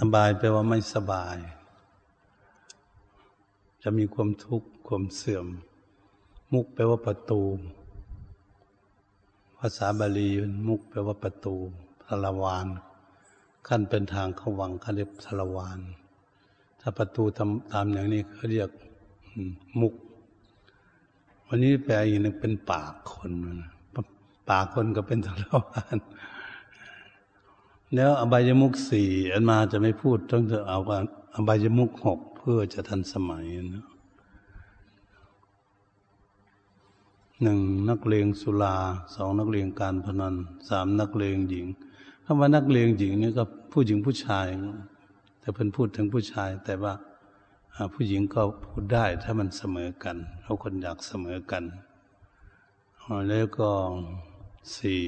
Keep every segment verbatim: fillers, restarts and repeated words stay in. สบายแปลว่าไม่สบายจะมีความทุกข์ความเสื่อมมุขแปลว่าประตูภาษาบาลีมุขแปลว่าประตูทรวานขั้นเป็นทางเข้าวังเขาเรียกทรวานถ้าประตูทำตามอย่างนี้เขาเรียกมุขวันนี้แปลอีกนึงเป็นปากคนปากคนก็เป็นทรวานแล้วอบายมุขสี่อันมาจะไม่พูดต้องจะเอาว่าอบายมุขหกเพื่อจะทันสมัยนะหนึ่งนักเลงสุราสองนักเลงการพนันสามนักเลงหญิงคำว่านักเลงหญิงนี่ก็ผู้หญิงผู้ชายแต่เพิ่นพูดถึงผู้ชายแต่ว่าผู้หญิงก็พูดได้ถ้ามันเสมอกันเขาคนอยากเสมอกันแล้วก็สี่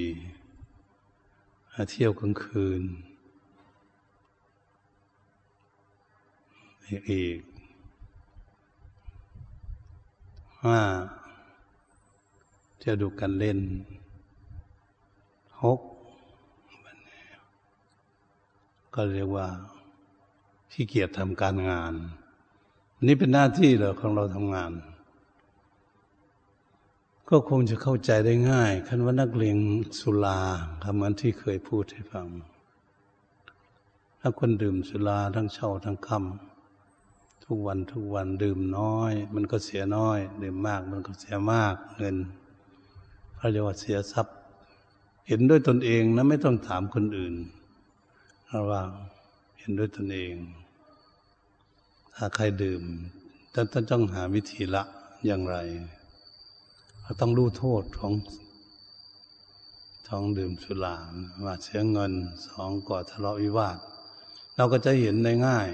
เที่ยวกลางคืนอีกห้าเที่ยวดูกันเล่นหกก็เรียกว่าขี้เกียจทำการงานนี่เป็นหน้าที่เหรอของเราทำงานก็คงจะเข้าใจได้ง่ายคันว่านักเลงสุราคำเหมือนที่เคยพูดให้ฟังถ้าคนดื่มสุราทั้งเช้าทั้งค่ำทุกวันทุกวันดื่มน้อยมันก็เสียน้อยดื่มมากมันก็เสียมากเงินเขาเรียกว่าเสียทรัพย์เห็นด้วยตนเองนะไม่ต้องถามคนอื่นเพราะว่าเห็นด้วยตนเองถ้าใครดื่มท่านต้องหาวิธีละอย่างไรเราต้องรู้โทษของท้องดื่มสุราว่าเสียเงินสองก่อทะเลาะวิวาทเราก็จะเห็นได้ง่าย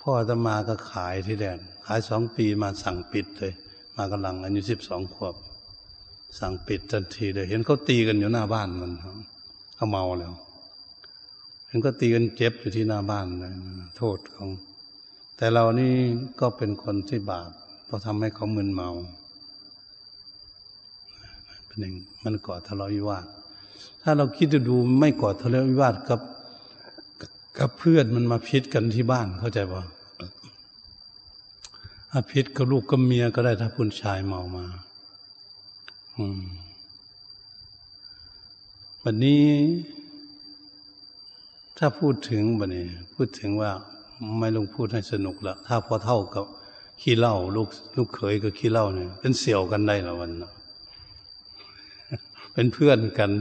พ่ออาตมาก็ขายที่แรกขายสองปีมาสั่งปิดเลยมากำลังอายุสิบสองขวบสั่งปิดทันทีเลยเห็นเขาตีกันอยู่หน้าบ้านมันเขาเมาแล้วเห็นก็ตีกันเจ็บอยู่ที่หน้าบ้านเลยโทษของแต่เรานี่ก็เป็นคนที่บาปเพราะทำให้เขามึนเมาหนึ่งมันก่อทะเลาะวิวาทถ้าเราคิดจะดูไม่ก่อทะเลาะวิวาทกับกับเพื่อนมันมาพิษกันที่บ้านเข้าใจป่ะอาพิษกับลูกกับเมียก็ได้ถ้าผู้ชายเมามาอืมวันนี้ถ้าพูดถึงบัดนี้พูดถึงว่าไม่ลงพูดให้สนุกละถ้าพอเท่ากับขี้เหล้าลูกลูกเขยกับขี้เหล้าเนี่ยเป็นเสี่ยวกันได้ละวันน่ะเป็นเพื่อนกัน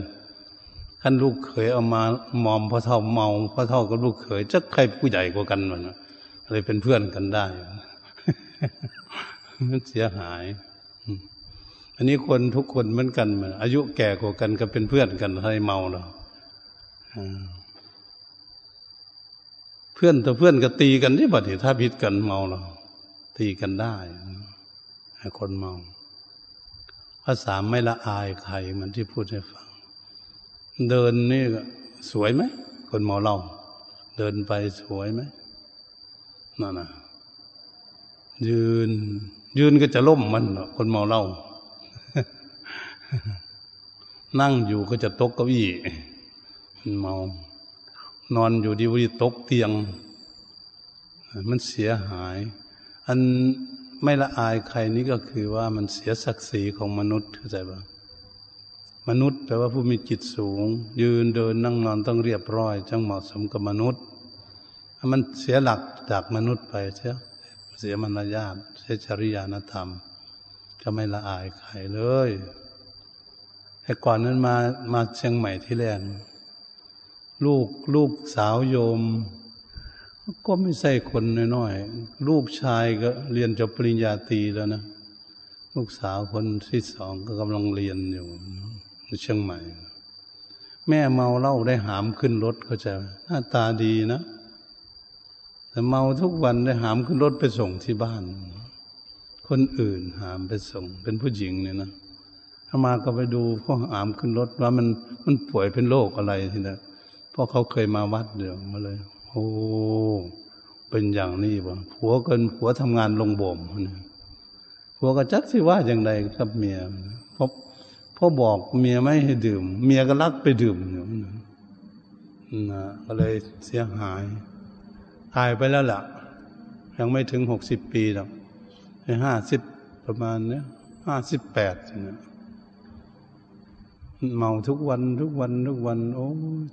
ขั้นลูกเขยเอามามอมพ่อเฒ่าเมาพ่อเฒ่ากับลูกเขยจะใครผู้ใหญ่กว่ากันวะนะเลยเป็นเพื่อนกันได้ มันเสียหายอันนี้คนทุกคนเหมือนกันอายุแก่กว่ากันก็เป็นเพื่อนกันใครเมาเนาะเพื่อนต่อเพื่อนก็ตีกันที่บัดนี้ถ้าผิดกันเมาเนาะตีกันได้คนเมาภาษาไม่ละอายใครเหมือนที่พูดให้ฟังเดินนี่สวยไหมคนเมาเหล้าเดินไปสวยไหมนั่นน่ะยืนยืนก็จะล้มมันคนเมาเหล้า นั่งอยู่ก็จะตกเก้าอี้มันเมานอนอยู่ดีๆตกเตียงมันเสียหายอันไม่ละอายใครนี่ก็คือว่ามันเสียศักดิ์ศรีของมนุษย์เข้าใจป่ะมนุษย์แปลว่าผู้มีจิตสูงยืนเดินนั่งนอนต้องเรียบร้อยจังเหมาะสมกับมนุษย์มันเสียหลักจากมนุษย์ไปเสียเสียมารยาทเสียจริยานธรรมก็ไม่ละอายใครเลยแต่ก่อนนั้นมามาเชียงใหม่ที่แรกลูกลูกสาวโยมก็ไม่ใช่คนน้อยๆลูกชายก็เรียนจบปริญญาตรีแล้วนะลูกสาวคนที่สองก็กำลังเรียนอยู่ในเชียงใหม่แม่เมาเหล้าได้หามขึ้นรถเข้าใจหน้าตาดีนะแต่เมาทุกวันได้หามขึ้นรถไปส่งที่บ้านคนอื่นหามไปส่งเป็นผู้หญิงเนี่ยนะถ้ามาก็ไปดูเขาหามขึ้นรถว่ามันมันป่วยเป็นโรคอะไรทีนะเพราะเขาเคยมาวัดเดี๋ยวมาเลยโอ้เป็นอย่างนี้บ่ผัวกันผัวทำงานลงบ่มผัวก็จักสิว่าอย่างไรกับเมียเพราะพ่อบอกเมียไม่ให้ดื่มเมียก็ลักไปดื่ม ก็เลยเสียหายตายไปแล้วล่ะยังไม่ถึงหกสิบปีหรอกในห้าสิบประมาณเนี้ยห้าสิบแปดเนี่ยเมาทุกวันทุกวันทุกวันโอ้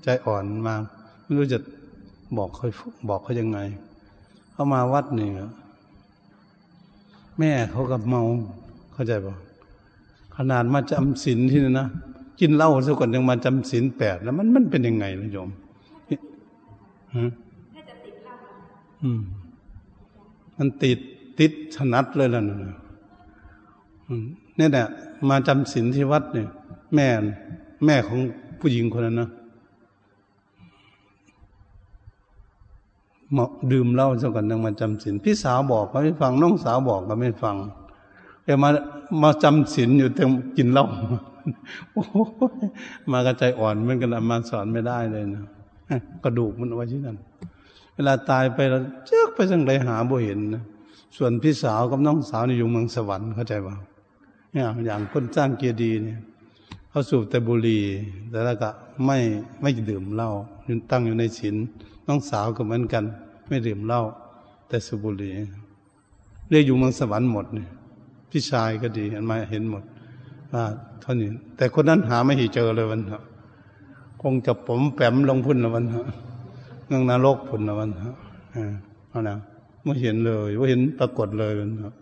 ใจอ่อนมากไม่รู้จะบอกเขาบอกเขายังไงเขามาวัดนี่แม่เขากับเมาเข้าใจป่ะขนาดมาจำศีลที่นี่นะกินเหล้าซะก่อนยังมาจำศีลแปดแล้วมันมันเป็นยังไงล่ะโยมฮะน่าจะติดเหล้าอืมมันติดติดชนัดเลยล่ะนะนี่แหละมาจำศีลที่วัดเนี่ยแม่แม่ของผู้หญิงคนนั้นนะดื่มเหล้าซะก่อนยังมาจำศีลพี่สาวบอกก็ไม่ฟังน้องสาวบอกก็ไม่ฟังแกมามาจำศีลอยู่แต่กินเหล้าโอ้มากระใจอ่อนมันก็มาสอนไม่ได้เลยนะกระดูกมันเอาไว้ที่นั่นเวลาตายไปเราเจ๊กไปจังไรหาบ่เห็นนะส่วนพี่สาวกับน้องสาวนี่อยู่เมืองสวรรค์เข้าใจป่ะเนี่ยอย่างคนสร้างเกียรติดีเนี่ยเขาสูบแต่บุหรี่แต่แล้วก็ไม่ไม่ดื่มเหล้าตั้งอยู่ในศีลน้องสาวก็เหมือนกันไม่ดื่มเหล้าแต่สูบบุหรี่เรียกอยู่เมืองสวรรค์หมดเนี่ยพี่ชายก็ดีเห็นไหมเห็นหมดว่าเท่านี้แต่คนนั้นหาไม่เจอเลยวันฮะคงจะผมแปมลงพุ่นละวันฮะเมืองนรกพุ่นละวันฮะอ่าเอานะไม่เห็นเลยไม่เห็นปรากฏเลยวันฮะ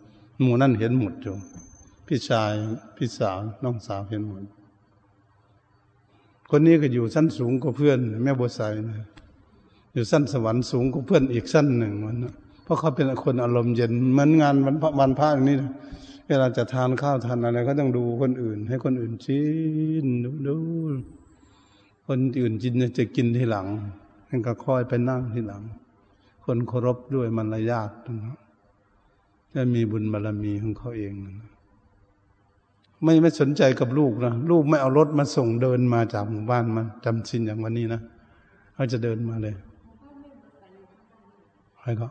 หมู่นั่นเห็นหมดอยู่พี่ชายพี่สาวน้องสาวเห็นหมดคนนี้ก็อยู่ชั้นสูงกว่าเพื่อนแม่บัวใสนะอยู่ชั้นสวรรค์สูงกว่าเพื่อนอีกชั้นหนึ่งวันนะเพราะเขาเป็นคนอารมณ์เย็นเหมือนงานวันพระวันพระอย่างนี้นะเวลาจะทานข้าวทานอะไรก็ต้องดูคนอื่นให้คนอื่นชิมดูดูคนอื่นกินจะกินทีหลังมันก็ค่อยไปนั่งทีหลังคนเคารพด้วยมารยาทนะจะมีบุญบารมีของเขาเองไม่ไม่สนใจกับลูกนะลูกไม่เอารถมาส่งเดินมาจากหมู่บ้านมาจำศีลอย่างวันนี้นะเขาจะเดินมาเลยใครก็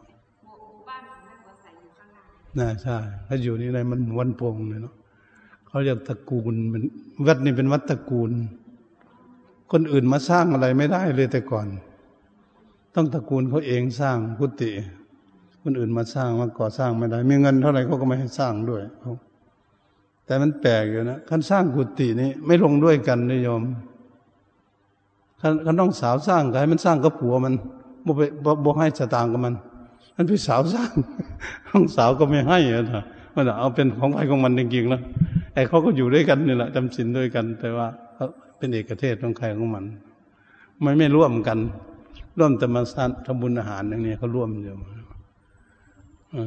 น่าใช่ถ้าอยู่นี่ในมันวันพงเลยเนาะเขาเรียกตระกูลเป็นวัดนี่เป็นวัดตระกูลคนอื่นมาสร้างอะไรไม่ได้เลยแต่ก่อนต้องตระกูลเขาเองสร้างกุฏิคนอื่นมาสร้างมาก่อสร้างไม่ได้มีเงินเท่าไหร่เขาก็ไม่ให้สร้างด้วยแต่มันแปลกอยู่นะการสร้างกุฏินี่ไม่ลงด้วยกันนิยมการน้องสาวสร้างก็ให้มันสร้างกับผัวมันบ่ไปบ่ให้สตางค์กับมันอันพี่สาวสร้างน้องสาวก็ไม่ให้นะมันเอาเป็นของใครของมันจริงๆนะไอ้เขาก็อยู่ด้วยกันนี่แหละจำศีลด้วยกันแต่ว่าเป็นเอกเทศของใครของมันมันไม่ร่วมกันร่วมแต่มาสร้างทำบุญอาหารอย่างนี้เขาร่วมอยู่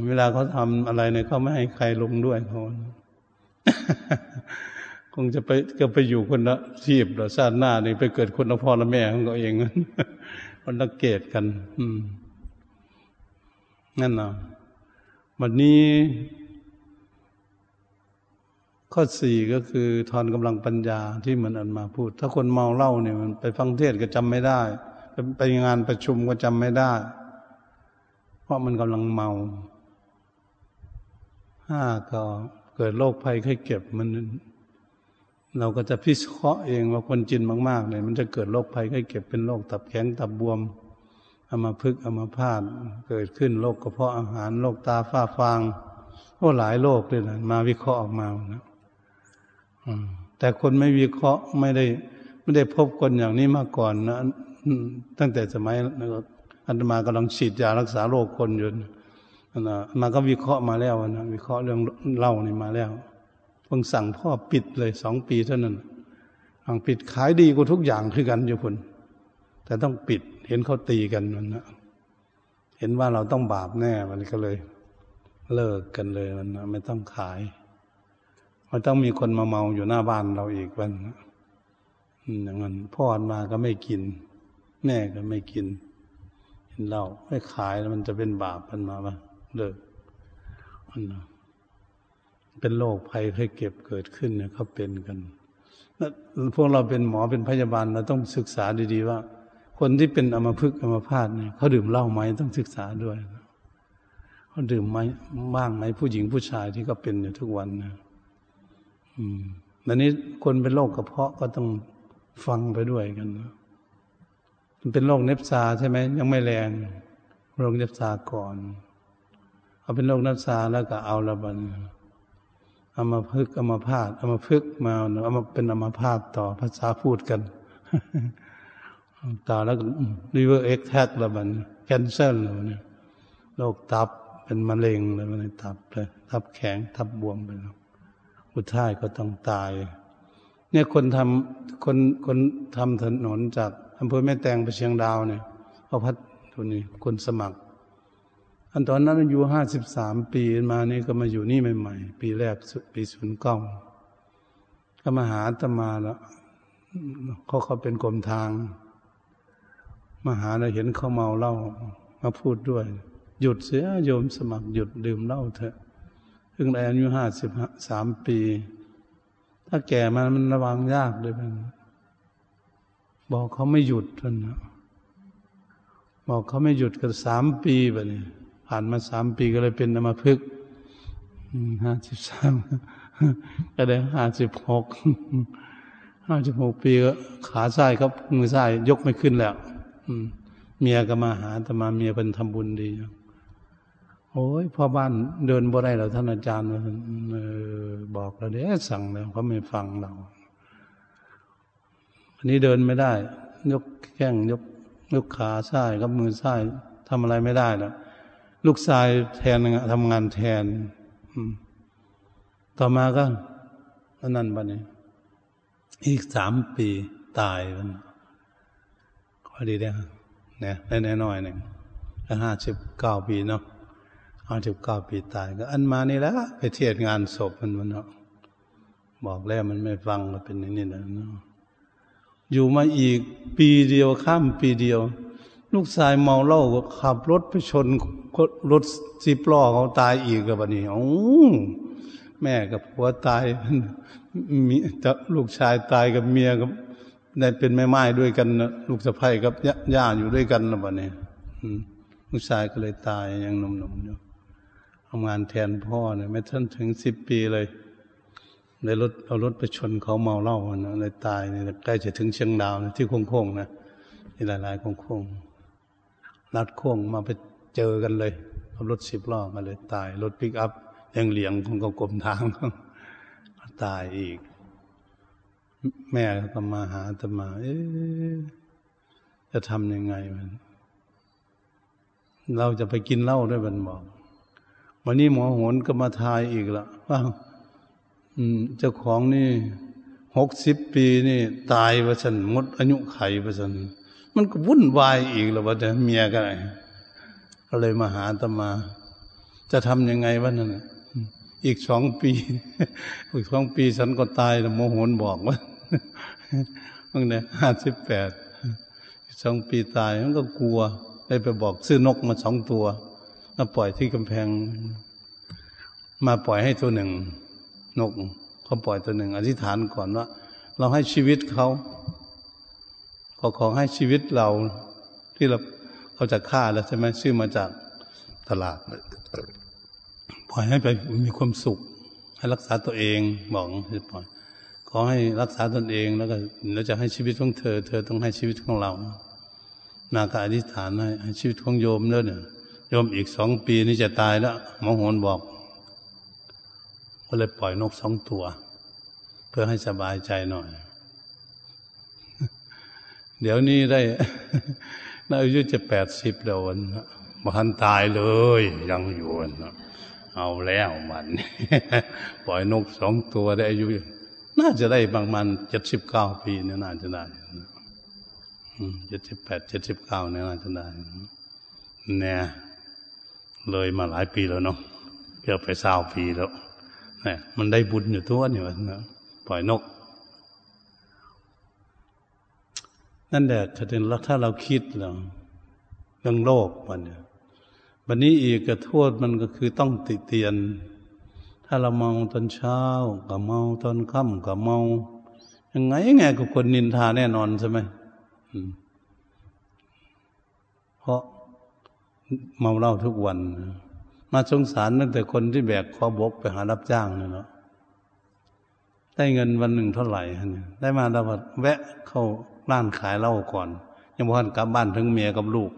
เวลาเขาทำอะไรเนี่ยเขาไม่ให้ใครลงด้วยเขา คงจะไปก็ไปอยู่คนละทีบหรือชาติหน้านี่ไปเกิดคนละพ่อละแม่ของเขาเองมันละเกตกันนั่นนะวันนี้ข้อสี่ก็คือทอนกำลังปัญญาที่เหมือนอันมาพูดถ้าคนเมาเหล้าเนี่ยมันไปฟังเทศก็จำไม่ได้ไปไปงานประชุมก็จำไม่ได้เพราะมันกำลังเมาห้าก็เกิดโรคภัยไข้เจ็บมันเราก็จะพิเคราะห์เองว่าคนจินมากๆเนี่ยมันจะเกิดโรคภัยไข้เจ็บเป็นโรคตับแข็งตับบวมอัมพฤกษ์อัมพาตเกิดขึ้นโรคกระเพาะอาหารโรคตาฝ้าฟางก็หลายโรคเลยนะมาวิเคราะห์ออกมานะแต่คนไม่วิเคราะห์ไม่ได้ไม่ได้พบคนอย่างนี้มาก่อนนะตั้งแต่สมัยอาตมากำลังฉีดยารักษาโรคคนอยู่นะอาตมาก็วิเคราะห์มาแล้วนะวิเคราะห์เรื่องเหล้านี่มาแล้วเพิ่งสั่งพ่อปิดเลยสองปีเท่านั้นสั่งปิดขายดีกว่าทุกอย่างคือกันอยู่คนแต่ต้องปิดเห็นเขาตีกันมันนะเห็นว่าเราต้องบาปแน่มันก็เลยเลิกกันเลยมันนะไม่ต้องขายมันต้องมีคนมาเมาอยู่หน้าบ้านเราอีกวันนะอย่างนั้นพ่อมาก็ไม่กินแม่ก็ไม่กินเห็นเราไม่ขายแล้วมันจะเป็นบาปมันมาป่ะเลิกมันนะเป็นโรคภัยไข้เจ็บเกิดขึ้นเนี่ยเขาเป็นกันพวกเราเป็นหมอเป็นพยาบาลเราต้องศึกษาดีๆว่าคนที่เป็นอัมพฤกษ์อัมพาตเนี่ยเขาดื่มเหล้าไหมต้องศึกษาด้วยเขาดื่มไหมบ้างไหมผู้หญิงผู้ชายที่ก็เป็นอยู่ทุกวันนะอืมดังนี้คนเป็นโรคกระเพาะก็ต้องฟังไปด้วยกันนะ มันเป็นโรคเนฟซาใช่ไหมยังไม่แรงโรคเนฟซาก่อนเอาเป็นโรคเนฟซาแล้วก็เอาละบันเอามาพึกเอามาพาดเอามาพึกมาเอามาเป็นเอามาพาดต่อภาษาพูดกันต่อแล้วก็รีเวอร์เอ็กแท็กละบันแคนเซอร์ละบันโรคตับเป็นมะเร็งเลยมันตับเลยตับแข็งตับบวมไปแล้วสุดท้ายก็ต้องตายเนี่ยคนทำคนคนทำถนนจากอำเภอแม่แตงไปเชียงดาวเนี่ยเอาพัดตัวนี้คนสมัครอันตอนนั้นอายุห้าสิบสามปีมานี่ก็มาอยู่นี่ใหม่ๆปีแรกปีศูนย์เก้าก็มาหาอาตมาแล้วเขาเขาเป็นกรมทางมาหาเราเห็นเขาเมาเหล้ามาพูดด้วยหยุดเสียโยมสมัครหยุดดื่มเหล้าเถอะถึงอายุห้าสิบสามปีถ้าแก่มันมันระวังยากเลยมันบอกเขาไม่หยุดท่านนะบอกเขาไม่หยุดกันสามปีแบบนี้ผ่านมาสามปีก็เลยเป็นอัมพฤกษ์ห้าสิบสามก็ได้ห้าสิบหกห้าสิบหกปีก็ขาซ้ายครับมือซ้ายยกไม่ขึ้นแล้วเมียก็มาหาแต่มาเมียเป็นทำบุญดีโอ้ยพ่อบ้านเดินบ่ได้แล้วท่านอาจารย์เออบอกเราเด้สั่งแล้วเขาไม่ฟังเราอันนี้เดินไม่ได้ยกแข้งยกยกขาซ้ายกับมือซ้ายทำอะไรไม่ได้แล้วลูกชายแทนทำงานแทนต่อมาก็นั่นบัดนี้อีกสามปีตายมันพอดีได้เนี่ยได้น้อยๆหนึ่งก็ห้าสิบเก้าปีเนาะห้าสิบเก้าปีตายก็อันมานี่แล้วไปเทศงานศพมันมันเนาะบอกแล้วมันไม่ฟังมันเป็นอย่างนี้นะเนาะอยู่มาอีกปีเดียวข้ามปีเดียวลูกชายเมาเหล้าก็ขับรถไปชนรถสิบล้อเขาตายอีกแล้วบัดนี้โอ้แม่กับผัวตายมีลูกชายตายกับเมียกับได้เป็นแม่ไม้ด้วยกันลูกสะใภ้กับย่าอยู่ด้วยกันแล้วบัดนี้ลูกชายก็เลยตายยังหนุ่มๆอยู่ทำงานแทนพ่อเนี่ยไม่ทันถึงสิบปีเลยเลยรถเอารถไปชนเขาเมาเหล้านะเลยตายเนี่ยใกล้จะถึงเชียงดาวนะที่โค้งๆนะที่หลายๆโค้งๆลัดโค้งมาไปเจอกันเลยเอารถสิบล้อมาเลยตายรถปิกอัพยังเหลียงของเขากลมทางตายอีกแม่ก็มาหาอาตมาเอ๊ะจะทำยังไงมันเราจะไปกินเหล้าด้วยมันบอกวันนี้หมอโหนก็มาทายอีกละว่าเจ้าของนี่หกสิบปีนี่ตายประชันหมดอายุไขประชันมันก็วุ่นวายอีกแล้วว่าแต่เมียกันไงก็เลยมาหาอาตมาจะทำยังไงวะนั่นอีกสองปีอีกสองปีฉันก็ตายแล้วหมอโหนบอกว่าตั้งแต่ห้าสิบแปดสองปีตายมันก็กลัวได้ไปบอกซื้อนกมาสองตัวมาปล่อยที่กำแพงมาปล่อยให้ตัวหนึ่งนกเขาปล่อยตัวหนึ่งอธิษฐานก่อนว่าเราให้ชีวิตเขาขอขอให้ชีวิตเราที่เราเขาจะฆ่าแล้วใช่ไหมซื้อมาจากตลาดปล่อยให้ไปมีความสุขให้รักษาตัวเองบอกให้ปล่อยขอให้รักษาตนเองแล้วก็เราจะให้ชีวิตของเธอเธอต้องให้ชีวิตของเรานาคาอธิษฐานให้ชีวิตของโยมแล้วเนี่ยโยมอีกสองปีนี้จะตายแล้วหมอโหนบอกก็เลยปล่อยนกสองตัวเพื่อให้สบายใจหน่อยเดี๋ยวนี้ได้น่าอายุจะแปดสิบเดือนมาทันตายเลยยังอยู่นะเอาแล้วมันปล่อยนกสองตัวได้อายุน่าจะได้ประมาณเจ็ดสิบเก้าปีเนี่ยน่าจะได้เจ็ดสิบแปดเจ็ดสิบเก้าเนี่ยน่าจะได้เนี่ยเลยมาหลายปีแล้วเนาะเกือบไปสาวปีแล้วเนี่ยมันได้บุญอยู่ทั่วนี่วันนะปล่อยนกนั่นแหละถ้าเป็นถ้าเราคิดเราเรื่องโลกวันนี้วันนี้อีกกระโทษมันก็คือต้องติเตียนถ้าเราเมาตอนเช้าก็เมาตอนค่ำก็เมายังไงยังไงก็คนนินทาแน่นอนใช่ไหมเพราะเมาเหล้าทุกวันมาสงสารตั้งแต่คนที่แบกคอบกไปหารับจ้างเนี่ยเนาะได้เงินวันหนึ่งเท่าไหร่ได้มาแล้วแวะเข้าร้านขายเหล้าก่อน ยังพอหันกลับบ้านถึงเมียกับลูก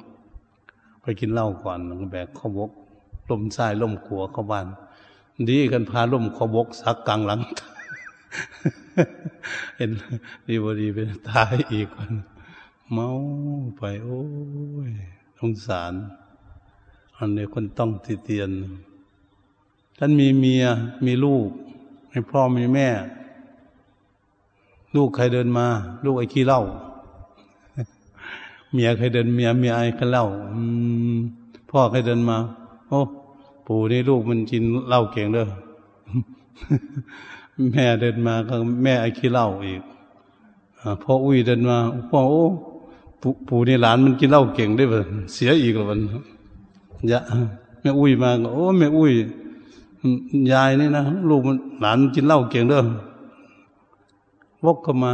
ไปกินเหล้าก่อนแล้วก็แบกข้าวกล้มซ้ายล้มขวาเข้าบ้านดีกันพาล้มข้าวกสักกลางหลัง เห็นดีบ่ดีเป็นตายอีกคนเมาไปโอ้ยสงสารอันนี้คนต้องติเตียนท่านมีเมียมีลูกมีพ่อมีแม่ลูกใครเดินมาลูกไอ้ขี้เหล้าเมียใครเดินเมียเมียไอ้ขี้เหล้าพ่อใครเดินมาโอ้ปู่นี่ลูกมันกินเหล้าเก่งเด้อ แม่เดินมาก็แม่ไอ้ขี้เหล้าอีกพ่ออุ้ยเดินมาพ่อโอ้ปู่นี่หลานมันกินเหล้าเก่งได้ป่ะเสียอีกแล้วมันยะแม่อุ้ยมาก็โอ้แม่อุ้ยยายนี่นะลูกมันหลานกินเหล้าเก่งเด้อวกเข้ามา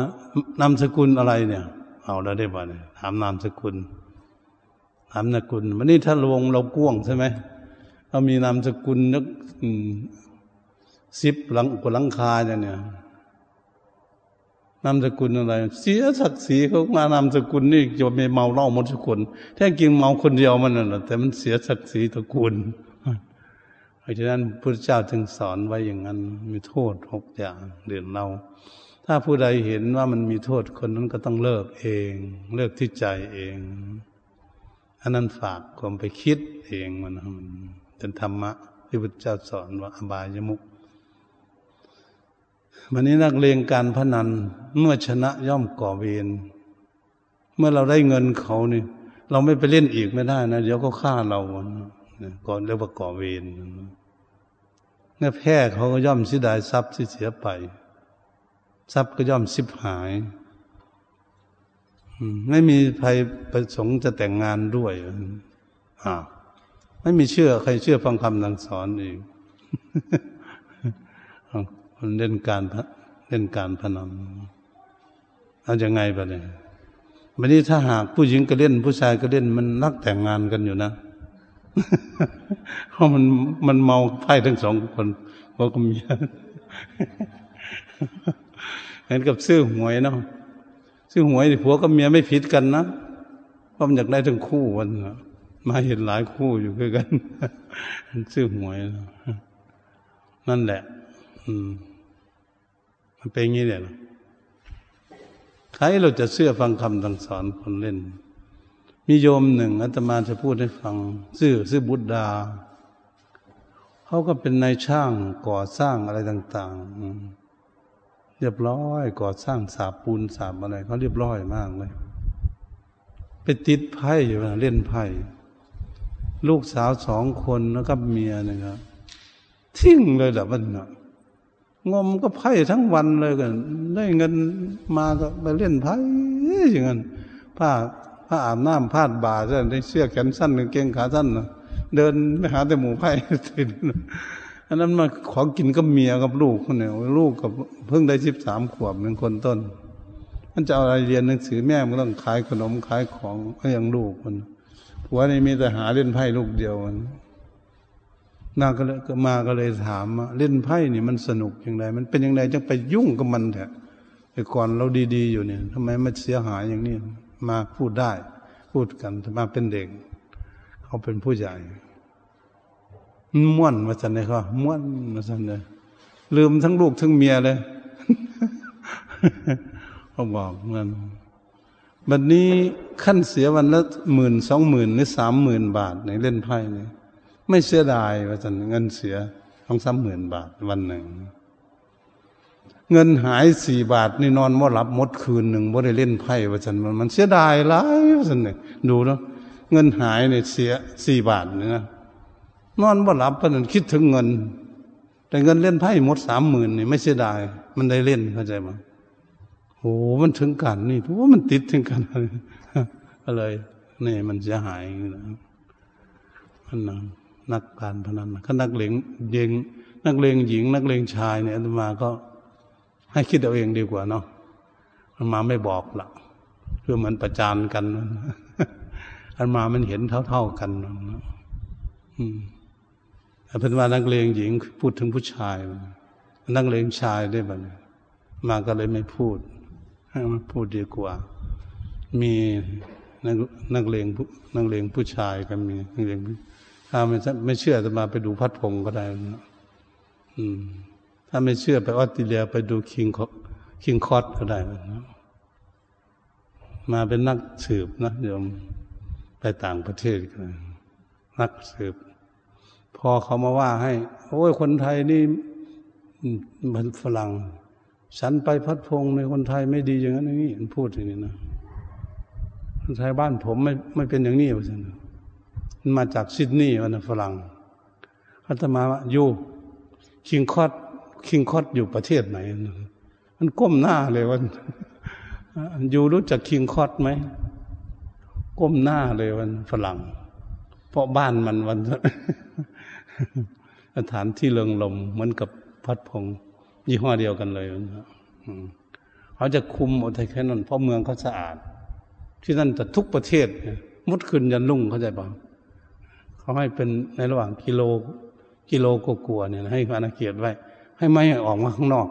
นามสกุลอะไรเนี่ยเอาแล้วได้ป่ะเนี่ยถามนามสกุลนามสกุลวันนี้ถ้าลวงเราก้วงใช่ไหมเรามีนามสกุลนักสิบหลังกว่าหลังคาเนี่ยเนี่ยนามสกุลอะไรเสียศักดิ์ศรีเขามานามสกุลนี่จะไม่เมาเหล้าหมดทุกคนแท้จริงเมาคนเดียวมันน่ะแต่มันเสียศักดิ์ศรีตระกูลเพราะฉะนั้นพระพุทธเจ้าถึงสอนไว้อย่างนั้นมีโทษหกอย่างเดือนเราถ้าผู้ใดเห็นว่ามันมีโทษคนนั้นก็ต้องเลิกเองเลิกที่ใจเองอันนั้นฝากความไปคิดเองมันเป็นธรรมะที่พระพุทธเจ้าสอนว่าอบายมุขวันนี้นักเลงการพนันเมื่อชนะย่อมก่อเวรเมื่อเราได้เงินเขานี่เราไม่ไปเล่นอีกไม่ได้นะเดี๋ยวก็ฆ่าเราก่อนเรียกว่าก่อเวรเมื่อแพ้เขาก็ย่อมเสียดายทรัพย์ที่เสียไปทรัพย์ก็ย่อมสิบหายไม่มีใครประสงค์จะแต่งงานด้วยอ้าวไม่มีเชื่อใครเชื่อฟังคำสั่งสอนอีก เล่นการเล่นการพนันเอาอย่างไงไปเนี่ยวันนี้ถ้าหากผู้หญิงก็เล่นผู้ชายก็เล่นมันรักแต่งงานกันอยู่นะ เพราะมันมันเมาไพ่ทั้งสองคนเพราะก็มี เห็นกับซื้อหวยเนาะซื้อหวยนี่ผัวกับเมียไม่ผิดกันนะเพราะมันอยากได้ทั้งคู่วันนะมาเห็นหลายคู่อยู่ด้วยกัน ซื้อหวยนะนั่นแหละมันเป็นอย่างนี้เนี่ยใครเราจะเชื่อฟังคำสั่งสอนคนเล่นมีโยมหนึ่งอาตมาจะพูดให้ฟังชื่อชื่อบุตรดาเขาก็เป็นนายช่างก่อสร้างอะไรต่างๆเรียบร้อยก่อสร้างสาบปูนสาบอะไรเขาเรียบร้อยมากเลยไปติดไพ่อยู่นะเล่นไพ่ลูกสาวสองคนแล้วก็เมียนะครับทิ้งเลยแหละมันนะงมก็ไพ่ทั้งวันเลยกันได้เงินมาก็ไปเล่นไพ่อย่างนั้นผ้าผ้าอาบน้ำผ้าบ่าใช่ไหมเสื้อแขนสั้นกางเกงขาสั้นนะเดินไปหาแต่หมูไพ่ติดอันนั้นมาขอกินกับเมียกับลูกคนเนี่ยลูกกับเพิ่งได้สิบสามขวบหนึ่งคนต้นมันจะเอาอะไรเรียนหนังสือแม่มันต้องขายขนมขายของก็ยังลูกคนผัวนี่มีแต่หาเล่นไพ่ลูกเดียวมันนาก็เลยมาก็เลยถามว่าเล่นไพ่นี่มันสนุกอย่างไรมันเป็นอย่างไรจังไปยุ่งกับมันแท้ไอ้ก่อนเราดีๆอยู่เนี่ยทำไมมันเสียหายอย่างนี้มาพูดได้พูดกันมาเป็นเด็กเขาเป็นผู้ใหญ่ม่วนมาสั่นเลยเขาม่วนมาสั่นเลยลืมทั้งลูกทั้งเมียเลย เขาบอกงั้นบัดนี้ขั้นเสียวันละหมื่นสองหมื่นหรือสามหมื่นบาทในเล่นไพ่เนี่ยไม่เสียดายว่าจะเงินเสียทั้งสามหมื่นบาทวันหนึ่งเงินหายสี่บาทนี่นอนว่าหลับมดคืนหนึ่งว่าได้เล่นไพ่ว่าจะมันมันเสียดายหลายว่าจะเนี่ยดูแล้วเงินหายเนี่ยเสียสี่บาทเนี่ยนะนอนว่าหลับเพราะนั่นคิดถึงเงินแต่เงินเล่นไพ่หมดสามหมื่นนี่ไม่เสียดายมันได้เล่นเข้าใจมั้ยโอ้มันถึงกันนี่เพราะว่ามันติดถึงกันอะไรนี่มันเสียหายนะอันนั้นนักการพนันก็นักเลงเย็งนักเลงหญิงนักเลงชายเนี่ยอาตมาก็ให้คิดเอาเองดีกว่าเนาะมันมาไม่บอกล่ะคือมันประจานกันอันมามันเห็นเท่าๆกันอืมอาตมานักเลงหญิงพูดถึงผู้ชายนักเลงชายได้ป่ะมาก็เลยไม่พูดให้มันพูดดีกว่ามี นักนักเลงนักเลงผู้ชายก็มีนักเลงถ้าไม่ไม่เชื่อจะมาไปดูพัดพงก็ได้นะอืมถ้าไม่เชื่อไปออสเตรเลียไปดูคิงคิงคอตก็ได้นะมาเป็นนักสืบนะโยมไปต่างประเทศกันนักสืบพอเขามาว่าให้โอ้ยคนไทยนี่มันฝรั่งฉันไปพัดพงในคนไทยไม่ดีอย่างนั้นอย่างนี้มันพูดอย่างนี้นะคนไทยบ้านผมไม่ไม่เป็นอย่างนี้ว่าฉันมันมาจากซิดนีย์มันฝรั่งอาตมาว่าอยู่คิงคอตคิงคอตอยู่ประเทศไหนมันก้มหน้าเลยว่าอยู่รู้จักคิงคอตไหมก้มหน้าเลยวันฝรั่งเพราะบ้านมันวันสถานที่เริงรมย์เหมือนกับพัดพงยี่ห้อเดียวกันเลยเขาจะคุมเอาไทยแค่นั้นเพราะเมืองเขาสะอาดที่นั่นแต่ทุกประเทศมุดขึ้นยันลุ่งเข้าใจป่ะเขาให้เป็นในระหว่างกิโลกิโลกว่าเนี่ยให้อาณาเขตไว้ให้ไม่ออกมาข้างนอก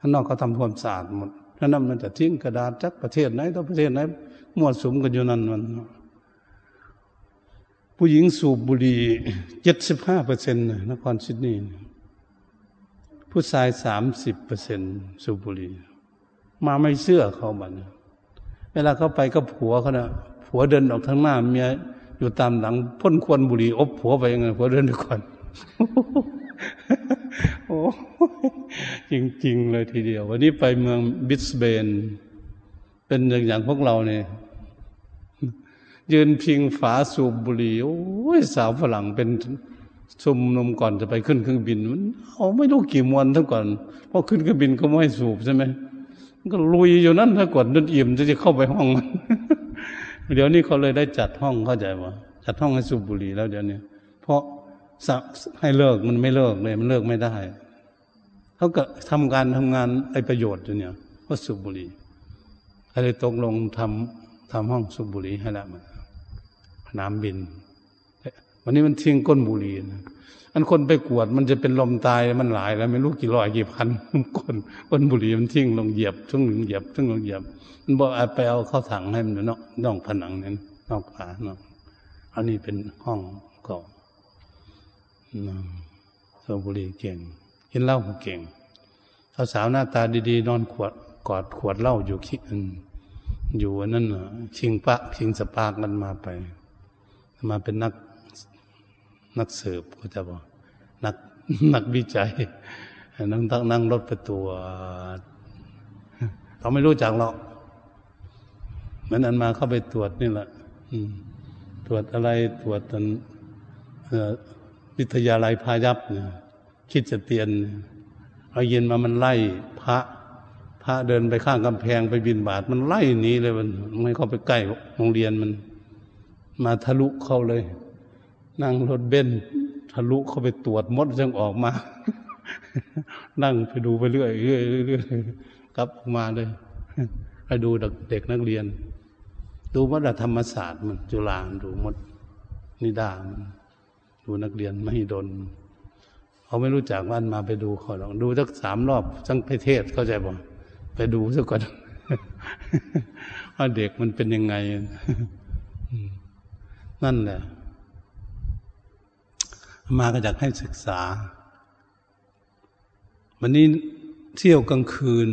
ข้างนอกเขาทำความสะอาดหมดนั่นมันจะทิ้งกระดาษจากประเทศไหนต่อประเทศไหนมั่วสุมกันอยู่นั่นมันผู้หญิงสูบบุหรี่ เจ็ดสิบห้าเปอร์เซ็นต์ นะนครซิดนีย์ผู้ชาย สามสิบเปอร์เซ็นต์ สูบบุหรี่มาไม่เชื่อเขาบัดนะเวลาเขาไปกับผัวเขานะผัวเดินออกทางหน้าเมียอยู่ตามหลังพ่นควันบุหรี่อบผัวไปยังไงผัวเดินด้วยควัน โอ้จริงๆเลยทีเดียววันนี้ไปเมืองบิสเบนเป็นอย่างพวกเราเนี่ยยืนพิงฝาสูบบุหรี่โอ้ยสาวฝรั่งเป็นชุมนุมก่อนจะไปขึ้นเครื่องบินมันเอาไม่รู้กี่มวนเท่าก่อนพอขึ้นเครื่องบินก็ไม่ให้สูบใช่ไหมก็ลุยอยู่นั่นเท่าก่อนจนอิ่มจะเข้าไปห้องมันเดี๋ยวนี้เขาเลยได้จัดห้องเข้าใจป่ะจัดห้องให้สูบบุหรี่แล้วเดี๋ยวนี้เพราะให้เลิกมันไม่เลิกเลยมันเลิกไม่ได้เขาก็ทำการทำงานไอ้ประโยชน์อยู่เนี่ยเพราะสูบบุหรี่อะไรตกลงทำทำห้องสูบบุหรี่ให้ละมันน้ำบินวันนี้มันทิ้งก้นบุหรี่นะอันคนไปกวดมันจะเป็นลมตายมันหลายแล้วไม่รู้กี่ร้อยกี่พันก้นก้นบุหรี่มันทิ้งลงเหยียบทั้งหนึ่งเหยียบทั้งลงเหยียบมันบอกไปเอาเข้าถังให้มันนอกนอกผนังนั้นนอกฝาเนาะอันนี้เป็นห้องก่อสูบบุหรี่เก่งกินเหล้าเก่งสาวๆหน้าตาดีๆนอนขวดกอดขวดเหล้าอยู่คิดอยู่นั่นน่ะชิงปะชิงสปากันมาไปมาเป็นนักนักสืบก็จะบอกนักนักวิจัยนั่งนั่งรถไปตรวจเขาไม่รู้จักหรอกเหมือนอันมาเข้าไปตรวจนี่แหละตรวจอะไรตรวจตอนวิทยาลัยพายัพเนี่ยคิดจะเตียนเอาเย็นมามันไล่พระพระเดินไปข้างกำแพงไปบิณฑบาตมันไล่หนีเลยมันไม่เข้าไปใกล้โรงเรียนมันมาทะลุเข้าเลยนั่งรถเบนซ์ทะลุเข้าไปตรวจมดจังออกมา นั่งไปดูไปเรื่อยเรื่อยเรื่อยกลับมาเลยไปดูเด็กนักเรียนดูว่าธรรมศาสตร์มันจุฬาดูมดนิดามันดูนักเรียนมหิดลเขาไม่รู้จักว่ามาไปดูเขาหรอกดูสักสามรอบทั้งประเทศเข้าใจป่ะไปดูซะก่อนว่าเด็กมันเป็นยังไงนั่นแหละมาก็อยากให้ศึกษาวันนี้เที่ยวกลางคืน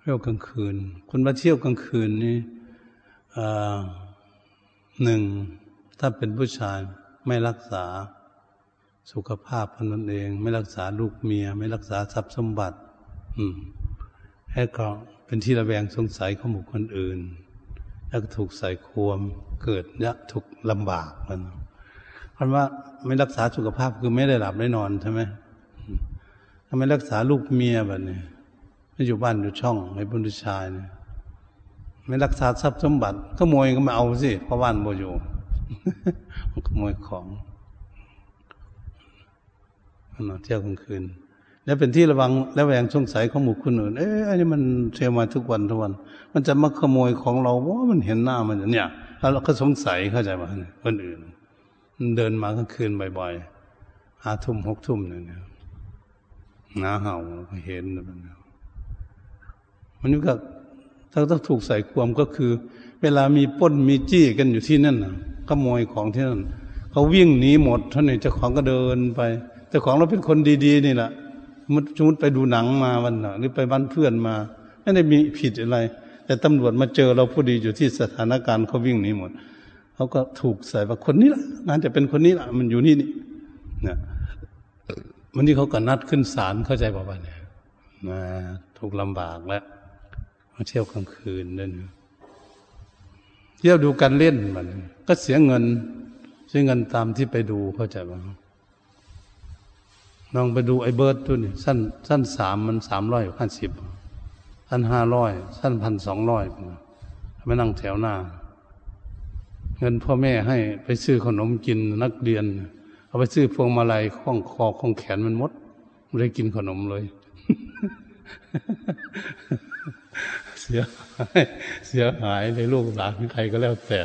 เที่ยวกลางคืนคนมาเที่ยวกลางคืนนี่หนึ่งถ้าเป็นผู้ชายไม่รักษาสุขภาพของตนเองไม่รักษาลูกเมียไม่รักษาทรัพย์สมบัติแล้วก็เป็นที่ระแวงสงสัยของบุคคลอื่นแล้วก็ถูกใส่ความเกิดยะทุกข์ลำบากมันเพราะว่าไม่รักษาสุขภาพคือไม่ได้หลับได้นอนใช่ไหมถ้าไม่รักษาลูกเมียแบบนี้ไม่อยู่บ้านอยู่ช่องไม่เป็นผู้ชายเนี่ยไม่รักษาทรัพย์สมบัติขโมยก็มาเอาสิเพราะบ้านบ่อยู่ ขโมยของเที่ยวกลางคืนแล้วเป็นที่ระวังและแวงสงสัยของหมู่คนอื่นเอ๊ะอันนี้มันเที่ยวมาทุกวันทุกวันมันจะมาขโมยของเราเพราะมันเห็นหน้ามันอย่างเนี้ยแล้วเราก็สงสัยเข้าใจป่ะคนอื่นเดินมากลางคืนบ่อยๆห้าทุ่มหกทุ่มเนี่ยหน้าเห่าก็เห็นมันมันก็ ถ้าต้องถูกใส่ความก็คือเวลามีป้นมีจี้กันอยู่ที่นั่นนะขโมยของที่นั่นเขาวิ่งหนีหมดท่านนี่เจ้าของก็เดินไปแต่ของเราเป็นคนดีๆนี่แหละมันสมมติไปดูหนังมาวันหรือไปบ้านเพื่อนมาไม่ได้มีผิดอะไรแต่ตำรวจมาเจอเราผู้ดีอยู่ที่สถานการณ์เขาวิ่งหนีหมดเขาก็ถูกใส่ว่าคนนี้แหละน่าจะเป็นคนนี้แหละมันอยู่นี่นี่นะวันนี้เขาก็นัดขึ้นศาลเข้าใจป่าวป่ะเนี่ยนะถูกลำบากแล้วมาเที่ยวกลางคืนด้วยเที่ยวดูการเล่นมันก็เสียเงินเสียเงินตามที่ไปดูเข้าใจป่ะน้องไปดูไอ้เบิร์ดตัวนี่สั้นสั้นสามมันสามร้อยพันสิบสั้นห้าร้อยสั้นพันสองร้อยไม่นั่งแถวหน้าเงินพ่อแม่ให้ไปซื้อขนมกินนักเรียนเอาไปซื้อพวงมาลัยข้องคอข้องแขนมันมดไม่ได้กินขนมเลย เสียหายเสียหายในลูกหลานใครก็แล้วแต่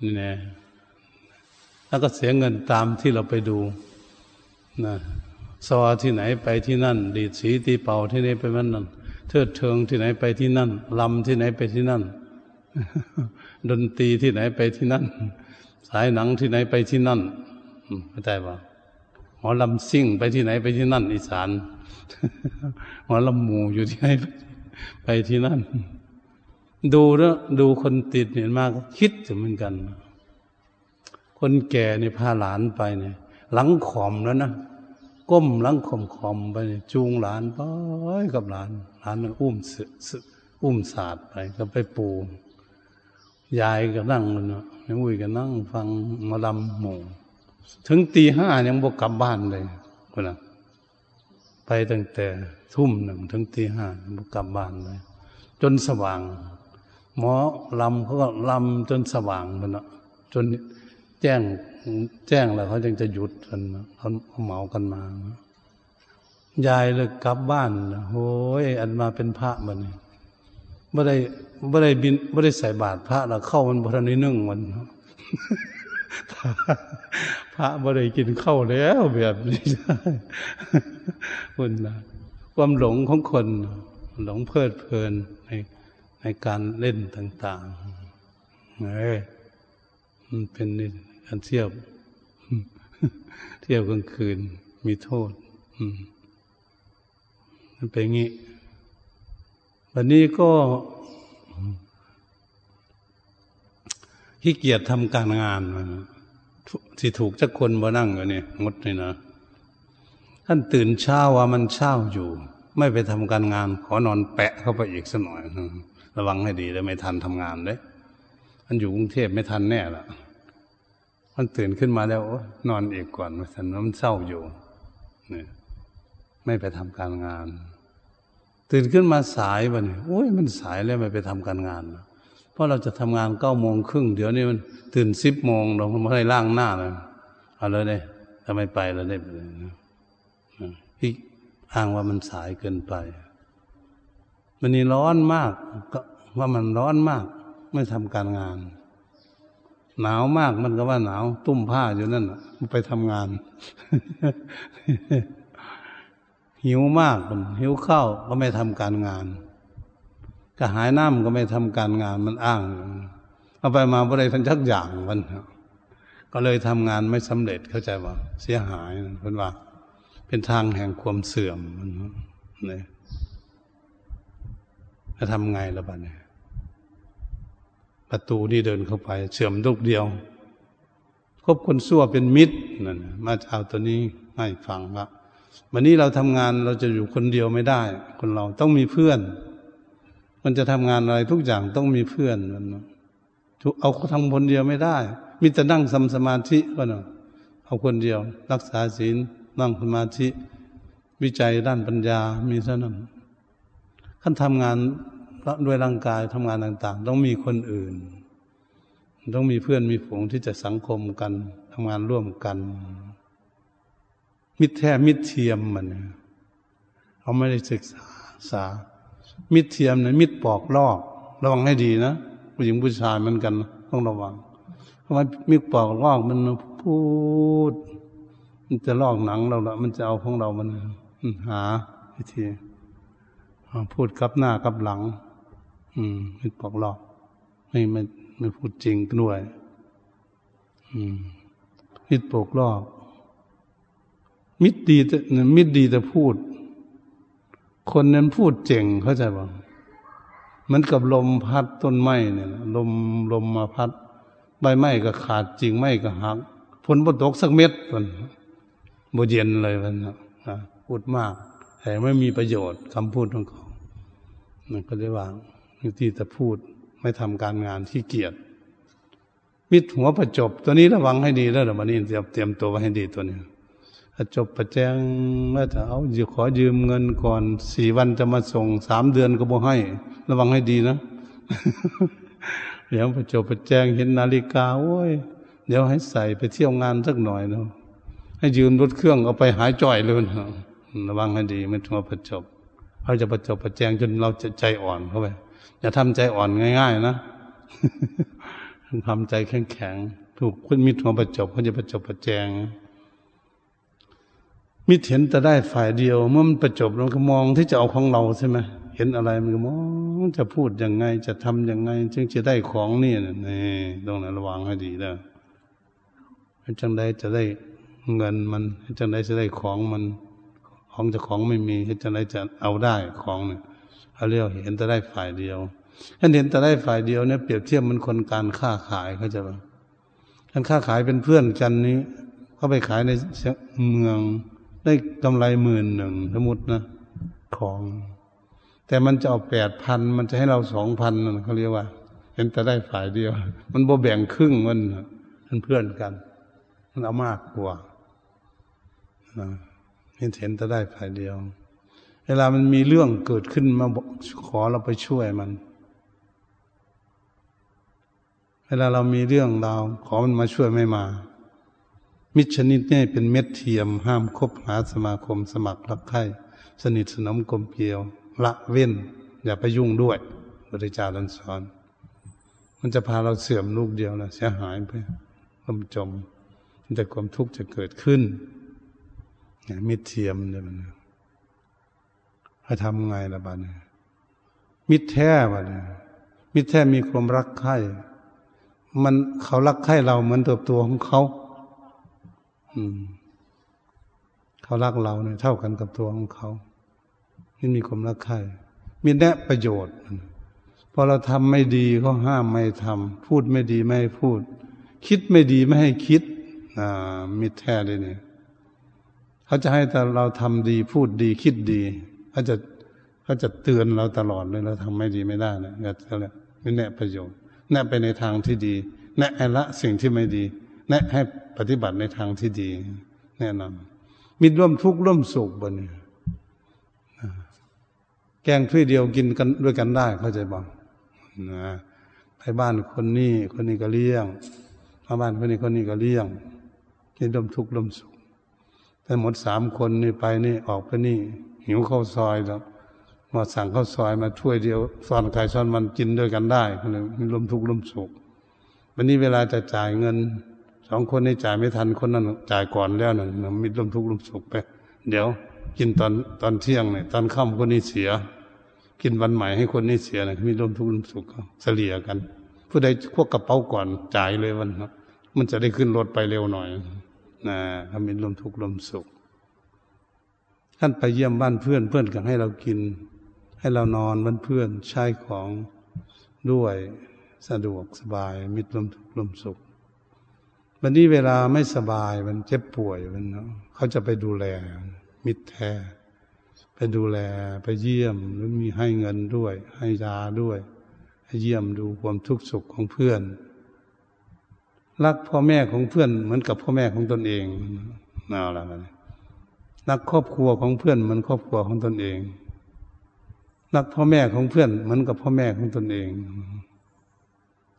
นี่แน่แล้วก็เสียเงินตามที่เราไปดูนะซอที่ไหนไปที่นั่นดีดสีตีเป่าที่ไหนไปมันนั่นเทิดเทิงที่ไหนไปที่นั่นลำที่ไหนไปที่นั่น ดนตรีที่ไหนไปที่นั่นสายหนังที่ไหนไปที่นั่นเข้าใจป่ะหมอลำซิ่งไปที่ไหนไปที่นั่นอีสาน หมอลำหมู่อยู่ที่ไหนไปที่นั่นดูแล้วดูคนติดเนี่ยมากคิดถึงเหมือนกันคนแก่เนี่ยพาหลานไปเนี่ยหลังขอมแล้วนะก้มหลังขอมขอมไปจูงหลานไปกับหลานหลานมันอุ้มเสืออุ้มศาสตร์ไปก็ไปปูยายก็นั่งมันนะแม่อุ้ยก็นั่งฟังหมอลำหมู่ถึงตีห้ายังบ่กลับบ้านเลยคนน่ะไปตั้งแต่ทุ่มหนึ่งถึงตีห้าบ่กลับบ้านเลยจนสว่างหมอลำเขาก็ลำจนสว่างมันนะจนแจ้งแจ้งแล้วเขาจึงจะหยุดกันเขาเหมากันมายายเลยกลับบ้านโอ้ยอันมาเป็นพระมันไม่ได้ไม่ได้บินไม่ได้ใส่บาตรพระเราเข้ามันบรรณีนึ่งมัน พระไม่ได้กินเข้าแล้วแบบนี้ได้คนนะความหลงของคนหลงเพลิดเพลินในในการเล่นต่างๆเฮ้ยมันเป็นการเที่ยวเที่ยวกลางคืนมีโทษมันเป็นอย่างนี้วันนี้ก็ขี้เกียจทำการงานที่ถูกจักคนมานั่งอยู่นี่งดนี่นะท่านตื่นเช้าว่ามันเช้าอยู่ไม่ไปทำการงานขอนอนแปะเข้าไปอีกสักหน่อยระวังให้ดีแล้วไม่ทันทำงานเลยมันอยู่กรุงเทพไม่ทันแน่ละมันตื่นขึ้นมาแล้วนอนอีกก่อนมันสันน้ำเศร้าอยู่เนี่ยไม่ไปทำการงานตื่นขึ้นมาสายบ่เนี่ยโอ้ยมันสายแล้วไม่ไปทำการงานเพราะเราจะทำงานเก้าโมงครึ่งเดี๋ยวนี้มันตื่นสิบโมงเราไม่ได้ล้างหน้าเลยเอาเลยเนี่ยทำไมไปเราได้พี่อ้างว่ามันสายเกินไปวันนี้ร้อนมากก็ว่ามันร้อนมากไม่ทำการงานหนาวมากมันก็ว่าหนาวตุ้มผ้าอยู่นั่นน่ะมันไปทำงาน หิวมากมันหิวข้าวก็ไม่ทำการงานกระหายน้ำก็ไม่ทำการงานมันอ้างเอาไปมาบ่ได้ทันสักอย่างมันก็เลยทำงานไม่สำเร็จเข้าใจป่ะเสียหายเพิ่นว่าเป็นทางแห่งความเสื่อมมันนี่จะทำไงล่ะบัดนี้ประตูนี่เดินเข้าไปเสื่อมลูกเดียวคบคนซั่วเป็นมิตรนั่นมาเอาตัวนี้ให้ฟังว่าวันนี้เราทำงานเราจะอยู่คนเดียวไม่ได้คนเราต้องมีเพื่อนมันจะทำงานอะไรทุกอย่างต้องมีเพื่อนมันเอาทำคนเดียวไม่ได้มีแต่นั่งสมาธิก็เนาะเอาคนเดียวรักษาศีลนั่งสมาธิวิจัยด้านปัญญามีเท่านั้นขั้นทำงานด้วยร่างกายทำงานต่างๆต้องมีคนอื่นต้องมีเพื่อนมีฝูงที่จะสังคมกันทำงานร่วมกันมิตรแท้มิตรเทียมมันเขาไม่ได้ศึกษาสามิตรเทียมเนี่ยมิตรปอกลอกระวังให้ดีนะผู้หญิงผู้ชายเหมือนกันต้องระวังเพราะว่ามิตรปอกลอกมันพูดมันจะลอกหนังเราละมันจะเอาของเรามันหาวิธี พูดกับหน้ากับหลังอืมไม่ปอกหลอกไม่ไม่ไม่พูดจริงด้วยอืมมิตรปอกหลอกมิตรดีแต่มิตรดีแต่พูดคนนั้นพูดเจ๋งเข้าใจป่ะมันกับลมพัดต้นไม้เนี่ยลมลมมาพัดใบไม้ก็ขาดจริงไม้ก็หักฝนบ่ตกสักเม็ดมันบ่เย็นเลยมันนะพูดมากแต่ไม่มีประโยชน์คำพูดของเขามันก็ได้วางอยู่ที่จะพูดไม่ทำการงานที่เกียจมิตรหัวประจบตัวนี้ระวังให้ดีแล้วเดี๋ยววันนี้เตรียมเตรียมตัวไว้ให้ดีตัวนี้ประจบประแจงแล้วจะเอาจะขอยืมเงินก่อนสี่วันจะมาส่งสามเดือนก็บ่ให้ระวังให้ดีนะเดี๋ยวประจบประแจงเห็นนาฬิกาโอ้ยเดี๋ยวให้ใส่ไปเที่ยวงานสักหน่อยนะให้ยืมรถเครื่องเอาไปหายจ่อยเลยนะระวังให้ดีไม่ต้องประจบเขาจะประจบประแจงจนเราจะใจอ่อนเข้าไปอย่าทำใจอ่อนง่ายๆนะทำใจแข็งๆถูกคุณมิตรหัวประจบเขาจะประจบประแจงมิตรเห็นแต่ได้ฝ่ายเดียวเมื่อมันประจบเราก็มองที่จะเอาของเราใช่ไหมเห็นอะไรมันก็มองจะพูดยังไงจะทำยังไงจึงจะได้ของนี่นี่ต้องระวังให้ดีนะจังใดจะได้เงินมันจังใดจะได้ของมันของจะของไม่มีจังใดจะเอาได้ของเนี่ยเขาเรียกเห็นแต่ได้ฝ่ายเดียวถ้าเห็นแต่ได้ฝ่ายเดียวเนี่ยเปรียบเทียบมันคนการค้าขายเขาจะว่าการค้าขายเป็นเพื่อนกันนี้เขาไปขายในเมืองได้กำไรหมื่นหนึ่งสมมตินะของแต่มันจะเอาแปดพันมันจะให้เราสองพันเขาเรียกว่าเห็นแต่ได้ฝ่ายเดียวมันโบแบ่งครึ่งมันเป็นเพื่อนกันมันเอามากกว่าเห็นเห็นแต่ได้ฝ่ายเดียวเวลามันมีเรื่องเกิดขึ้นมาขอเราไปช่วยมันเวลาเรามีเรื่องเราขอมันมาช่วยไม่มามิตรชนิดนี้เป็นเม็ดเทียมห้ามคบหาสมาคมสมัครรับใคร่สนิทสนมกลมเกลียวละเว้นอย่าไปยุ่งด้วยพระเจ้าท่านสอนมันจะพาเราเสื่อมลูกเดียวนะเสียหายไปล่มจมแต่ความทุกข์จะเกิดขึ้นเนี่ยมิตรเทียมเนี่ยมันให้ทำไงล่ะบ้านเนี่ยมิตรแท้บ้านเนี่ยมิตรแท้มีความรักใคร่มันเขารักใคร่เราเหมือนตัวตัวของเขาเขารักเราเนี่ยเท่ากันกับตัวของเขานี่มีความรักใคร่มีแนะประโยชน์พอเราทำไม่ดีเขาห้ามไม่ทำพูดไม่ดีไม่ให้พูดคิดไม่ดีไม่ให้คิดอ่ามิตรแท้เลยเนี่ยเขาจะให้แต่เราทำดีพูดดีคิดดีเขาจะเขาจะเตือนเราตลอดเลยเราทำไม่ดีไม่ได้นะก็เลยมีแนะประโยชน์แนะไปในทางที่ดีแนะละสิ่งที่ไม่ดีแนะให้ปฏิบัติในทางที่ดีแนะนำมิตรร่วมทุกข์ร่วมสุขบ่เนี่ยแกงถ้วยเดียวกินกันด้วยกันได้เข้าใจบ่นะไปบ้านคนนี้คนนี้ก็เลี้ยงมาบ้านคนนี้คนนี้ก็เลี้ยงกินร่วมทุกข์ร่วมสุขแต่หมดสามคนนี่ไปนี่ออกไปนี่หิวข้าวซอยแล้วมาสั่งข้าวซอยมาถ้วยเดียวซ้อนใครซ้อนมันกินด้วยกันได้ก็เลยร่วมทุกข์ร่วมสุขวันนี้เวลาจะจ่ายเงินสองคนนี่จ่ายไม่ทันคนนั้นจ่ายก่อนแล้วนั่นมิตรร่วมทุกข์ร่วมสุขไปเดี๋ยวกินตอนตอนเที่ยงเนี่ยตอนค่ำคนนี้เสียกินวันใหม่ให้คนนี้เสียนะมิตรร่วมทุกข์ร่วมสุขก็เสลี่ยกันผู้ใดควักกระเป๋าก่อนจ่ายเลยวันนั้นมันจะได้ขึ้นรถไปเร็วหน่อยนะมิตรร่วมทุกข์ร่วมสุขท่านไปเยี่ยมบ้านเพื่อนเพื่อนก็ให้เรากินให้เรานอนบ้านเพื่อนใช้ของด้วยสะดวกสบายมิตรร่วมทุกข์ร่วมสุขวันนี้เวลาไม่สบายมันเจ็บป่วยมันเนาะเขาจะไปดูแลมิตรแท้ไปดูแลไปเยี่ยมหรือมีให้เงินด้วยให้ยาด้วยให้เยี่ยมดูความทุกข์สุขของเพื่อนรักพ่อแม่ของเพื่อนเหมือนกับพ่อแม่ของตนเองน่าละมันรักครอบครัวของเพื่อนเหมือนครอบครัวของตนเองรักพ่อแม่ของเพื่อนเหมือนกับพ่อแม่ของตนเอง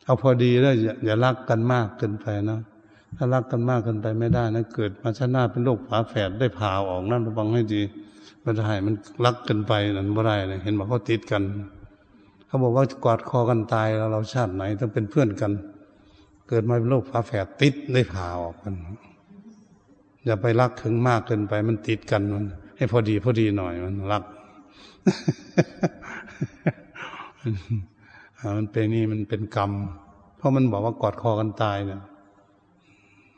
เอาพอดีแล้วอย่ารักกันมากเกินไปนะถ้ารักกันมากเกินไปไม่ได้นะเกิดมาชาติหน้าเป็นโรคฝาแฝดได้ผ่าออกนั่นระวังให้ดีไม่ได้มันรักกันไปนั่นไม่ได้เลยเห็นบอกเขาติดกันเขาบอกว่ากอดคอกันตายแล้วเราชาติไหนต้องเป็นเพื่อนกันเกิดมาเป็นโรคฝาแฝดติดได้ผ่าออกกันอย่าไปรักถึงมากเกินไปมันติดกันมันให้พอดีพอดีหน่อยมันรัก มันเป็นนี่มันเป็นกรรมเพราะมันบอกว่ากอดคอกันตายเนี่ย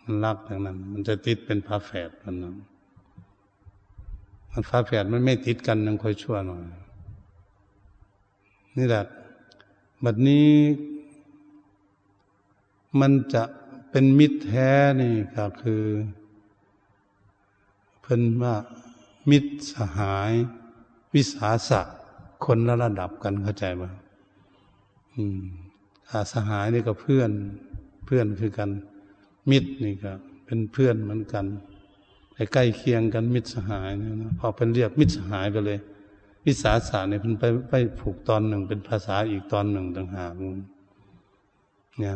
มันรักอย่างนั้นมันจะติดเป็นฝาแฝดกันนะมันฝาแฝดมันไม่ติดกันยังค่อยชั่วหน่อยนี่แหละบัดนี้มันจะเป็นมิตรแท้นี่ก็คือเพิ่นว่ามิตรสหายวิสาสะคนละระดับกันเข้าใจไหมอืมอาสหายนี่ก็เพื่อนเพื่อนคือกันมิตรนี่ก็เป็นเพื่อนเหมือนกันใกล้เคียงกันมิตรสหายเนี่ยนะพอเป็นเรียกมิตรสหายไปเลยวิสาสะเนี่ยเพิ่นไปไปผูกตอนหนึ่งเป็นภาษาอีกตอนหนึ่งต่างหากเนี่ย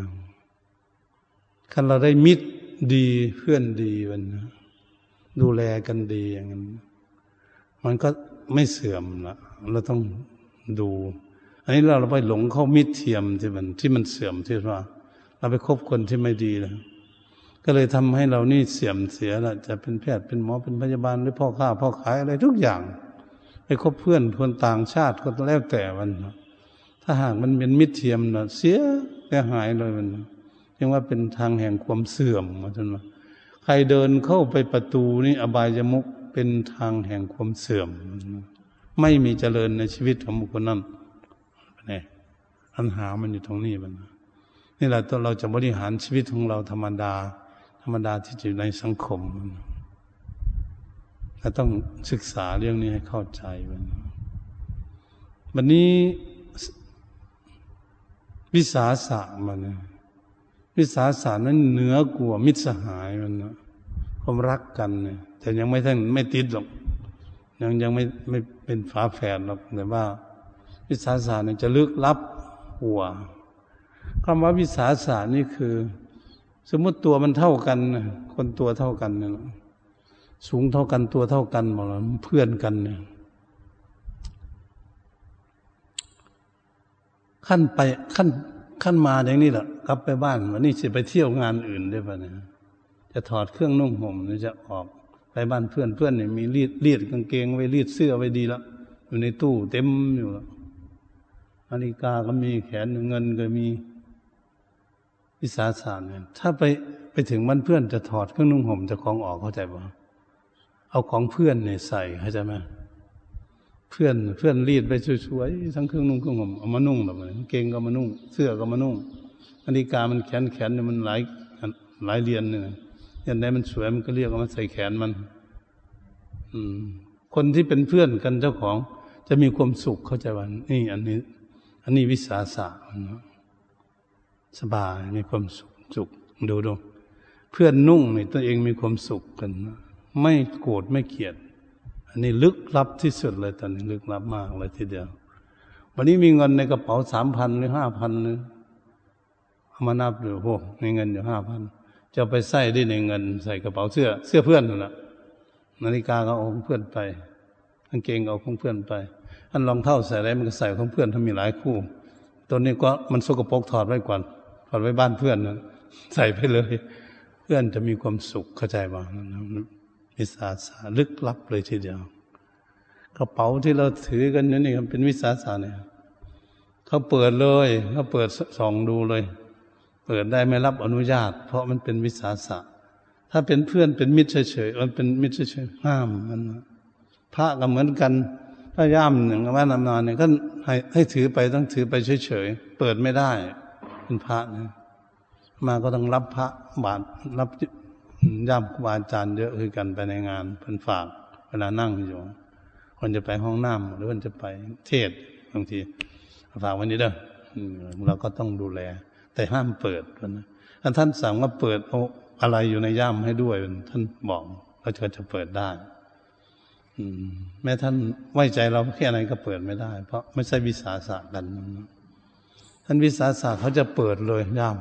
คันเราได้มิตรดีเพื่อนดีวันนะดูแลกันดีอย่างนั้นมันก็ไม่เสื่อมละเราต้องดูอันนี้เราเราไปหลงเข้ามิตรเทียมที่มันที่มันเสื่อมที่ว่าเราไปคบคนที่ไม่ดีแล้วก็เลยทำให้เรานี่เสื่อมเสียละจะเป็นแพทย์เป็นหมอเป็นพยาบาลหรือพ่อค้าพ่อขายอะไรทุกอย่างไปคบเพื่อนคนต่างชาติก็แล้วแต่มันถ้าหากมันเป็นมิตรเทียมนะเสียแต่หายเลยมันเรียกว่าเป็นทางแห่งความเสื่อมว่าท่านว่าใครเดินเข้าไปประตูนี่อบายมุขเป็นทางแห่งความเสื่อมไม่มีเจริญในชีวิตของบุคคลนั้นนี่ปัญหามันอยู่ตรงนี้มันนี่แหละตัวเราจะบริหารชีวิตของเราธรรมดาธรรมดาที่อยู่ในสังคมเราต้องศึกษาเรื่องนี้ให้เข้าใจมันวันนี้วิสาสะมันวิสาสะนั้นเหนือกว่ามิตรสหายมันนะความรักกันเนี่ยแต่ยังไม่ทั้งไม่ติดหรอกยังยังไม่ไม่เป็นฝาแฝดหรอกแต่ว่าวิสาสะเนี่ยจะลึกลับหัวคำว่าวิสาสะนี่คือสมมติตัวมันเท่ากันคนตัวเท่ากันเนี่ยสูงเท่ากันตัวเท่ากันหมดแล้วเพื่อนกันเนี่ยขั้นไปขั้นขั้นมาอย่างนี้แหละกลับไปบ้านวันนี้จะไปเที่ยวงานอื่นได้ป่ะเนี่ยจะถอดเครื่องนุ่งห่มหรือจะออกไปบ้านเพื่อนเพื่อนเนี่ยมีรีดรีดกางเกงไว้รีดเสื้อไว้ดีละอยู่ในตู้เต็มอยู่ละนาฬิกาก็มีแขนเงินก็มีวิสาสะเนี่ยถ้าไปไปถึงบ้านเพื่อนจะถอดเครื่องนุ่งห่มจะคล้องออกเข้าใจป่ะเอาของเพื่อนเนี่ยใส่เข้าใจไหมเพื่อนเพื่อนรีดไปสวยๆทั้งเครื่องนุ่งเครื่องห่มเอามานุ่งแบบนี้เกงก็มานุ่งเสื้อก็มานุ่งนาฬิกามันแขนแขนเนี่ยมันหลายหลายเรียนเนี่ยอย่างไหนมันสวยมันก็เรียกเอามาใส่แขนมันอืมคนที่เป็นเพื่อนกันเจ้าของจะมีความสุขเข้าใจว่านี่อันนี้อันนี้วิสาสะนะสบายมีความสุขสุขดูดูเพื่อนนุ่งนี่ตัวเองมีความสุขกันนะไม่โกรธไม่เกลียดอันนี้ลึกลับที่สุดเลยตอนนี้ลึกลับมากเลยทีเดียววันนี้มีเงินในกระเป๋า สามพัน หรือ ห้าพัน หรือเอามานับดูโหมีเงินอยู่ ห้าพัน จะไปใส่ได้ในเงินใส่กระเป๋าเสื้อเสื้อเพื่อนนั่นน่ะนาฬิกาก็เอาของเพื่อนไปกางเกงเอาของเพื่อนไปอันรองเท้าใส่อะไรมันก็ใส่ของเพื่อนถ้ามีหลายคู่ตัวนี้ก็มันสกปรกถอดไว้ก่อนถอดไว้บ้านเพื่อนนะใส่ไปเลยเพื่อนจะมีความสุขเข้าใจบ่วิสาสะลึกลับเลยทีเดียวกระเป๋าที่เราถือกันนี่ครับเป็นวิสาสะเนี่ยเขาเปิดเลยเขาเปิดส่องดูเลยเปิดได้ไม่รับอนุญาตเพราะมันเป็นวิสาสะถ้าเป็นเพื่อนเป็นมิตรเฉยๆมันเป็นมิตรเฉยๆห้ามมันพระก็เหมือนกันถ้าย่ำหนึ่งว่านำนอนเนี่ยก็ให้ให้ถือไปต้องถือไปเฉยๆเปิดไม่ได้เป็นพระนะมาก็ต้องรับพระบาตรรับย่ำครูบาอาจารย์เยอะคือกันไปในงานเพิ่นฝากเวลานั่งอยู่คนจะไปห้องน้ำหรือคนจะไปเทศบางทีฝากวันนี้เด้อเราก็ต้องดูแลแต่ห้ามเปิดนะท่านสั่งว่าเปิดเอาอะไรอยู่ในย่ำให้ด้วยท่านบอกเราจะจะเปิดได้แม้ท่านไว้ใจเราแค่ไหนก็เปิดไม่ได้เพราะไม่ใช่วิสาสะกันท่านวิสาสะเขาจะเปิดเลยย่าม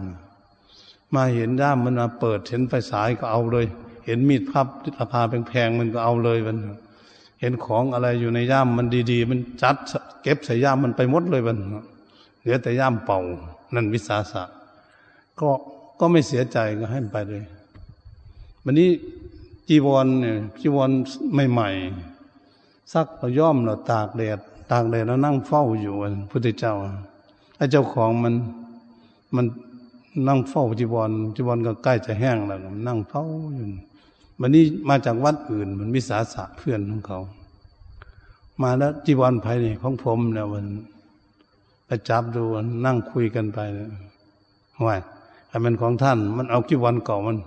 มาเห็นย่ามมันมาเปิดเห็นไฟฉายก็เอาเลยเห็นมีดพับราคาแพงๆมันก็เอาเลยมันเห็นของอะไรอยู่ในย่ามมันดีๆมันจัดเก็บใส่ย่ามมันไปหมดเลยมันเหลือแต่ย่ามเป่านั่นวิสาสะก็ก็ไม่เสียใจก็ให้มันไปเลยวันนี้จีวรเนี่ยจีวรใหม่ๆซักเราย่อมเราตากแดด ตากแดดแล้วนั่งเฝ้าอยู่พระพุทธเจ้าไอ้เจ้าของมันมันนั่งเฝ้าจีวรจีวรก็ใกล้จะแห้งแล้วนั่งเฝ้าอยู่วันนี้มาจากวัดอื่นมันวิสาสะเพื่อนของเขามาแล้วจีวรภัยนี่ของผมเนี่ยมันไปจับดูนั่งคุยกันไปห่วยไอ้มันของท่านมันเอาจีวรเก่ามัน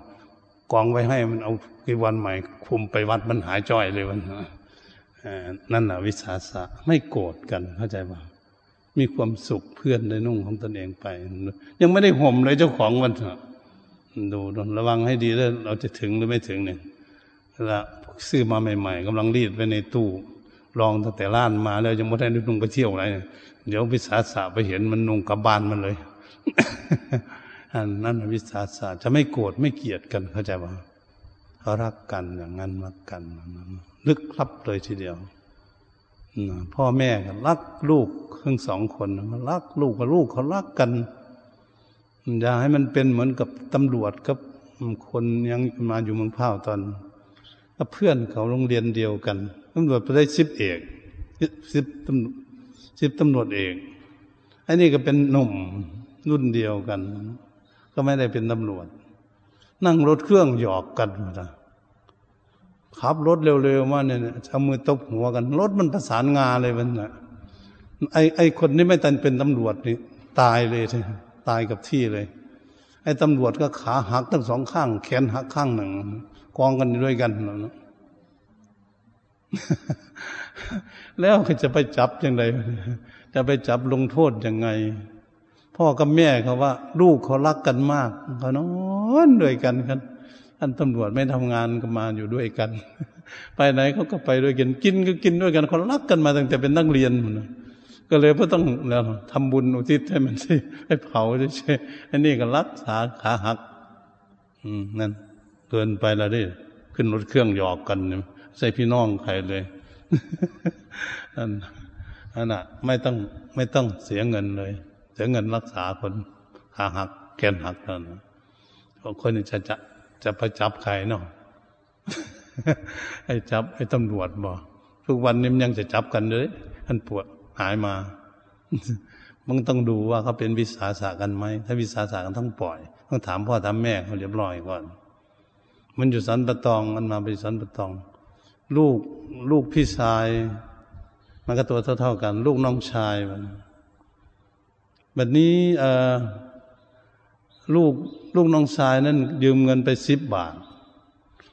กองไว้ให้มันเอาจีวรใหม่คุมไปวัดมันหายจ้อยเลยวันนั่นน่ะวิสาสะไม่โกรธกันเข้าใจป่ะมีความสุขเพื่อนได้นุ่งของตนเองไปยังไม่ได้ห่มเลยเจ้าของมันดูระวังให้ดีแล้วเราจะถึงหรือไม่ถึงเนี่ยละซื้อมาใหม่ๆกำลังรีดไปในตู้ลองตั้งแต่ร้านมาแล้วยังไม่ได้นุ่งไปเที่ยวอะไรเดี๋ยววิสาสะไปเห็นมันนุ่งกลับบ้านมันเลย นั่นวิสาสะจะไม่โกรธไม่เกลียดกันเข้าใจป่ะเขารักกันอย่างนั้นรักกันลึกลับเลยทีเดียวพ่อแม่ก็รักลูกทั้งสองคนรักลูกกับลูกเขารักกันอย่าให้มันเป็นเหมือนกับตำรวจกับคนยังมาอยู่เมืองพ้าวตอนกับเพื่อนเขาโรงเรียนเดียวกันตำรวจไปได้สิบเอกสิบตำสิบตำรวจเอกไอ้นี่ก็เป็นหนุ่มรุ่นเดียวกันก็ไม่ได้เป็นตำรวจนั่งรถเครื่องหยอกกันนะขับรถเร็วๆมาเนี่ยเอามือตบหัวกันรถมันประสานงาเลยมันน่ะไอ้ไอ้คนนี้ไม่ทันเป็นตำรวจนี่ตายเลยตายกับที่เลยไอ้ตำรวจก็ขาหักทั้งสองข้างแขนหักข้างหนึ่งกองกันด้วยกัน แล้วจะไปจับยังไงจะไปจับลงโทษยังไงพ่อกับแม่เขาว่าลูกเขารักกันมากเขานอนด้วยกันกันอันตำรวจไม่ทำงานก็มาอยู่ด้วยกันไปไหนเขาก็ไปด้วยกันกินก็กินด้วยกันเขารักกันมาตั้งแต่เป็นนักเรียนก็เลยก็ต้องแล้วทำบุญอุทิศให้มันสิให้เผาใช่ไอ้นี่ก็รักษาขาหักนั่นเกินไปแล้วดิขึ้นรถเครื่องหยอกกันใส่พี่น้องใครเลยนั่นนั่นน่ะไม่ต้องไม่ต้องเสียเงินเลยเสียเงินรักษาคนขาหักแขนหักนั่นคนนี้จะจะจะไปจับใครเนาะไอ้จับไอ้ตำรวจบ่ทุกวันนี้มันยังจะจับกันเลยท่านปวดหายมามึงต้องดูว่าเขาเป็นวิสาสะกันไหมถ้าวิสาสะกันต้องปล่อยต้องถามพ่อถามแม่เขาเรียบร้อยก่อนมันอยู่สันปะตองมันมาไปสันปะตองลูกลูกพี่ชายมันก็ตัวเท่าๆกันลูกน้องชายมันแบบนี้เอ่อลูกลูกน้องชายนั่นยืมเงินไปสิบบาท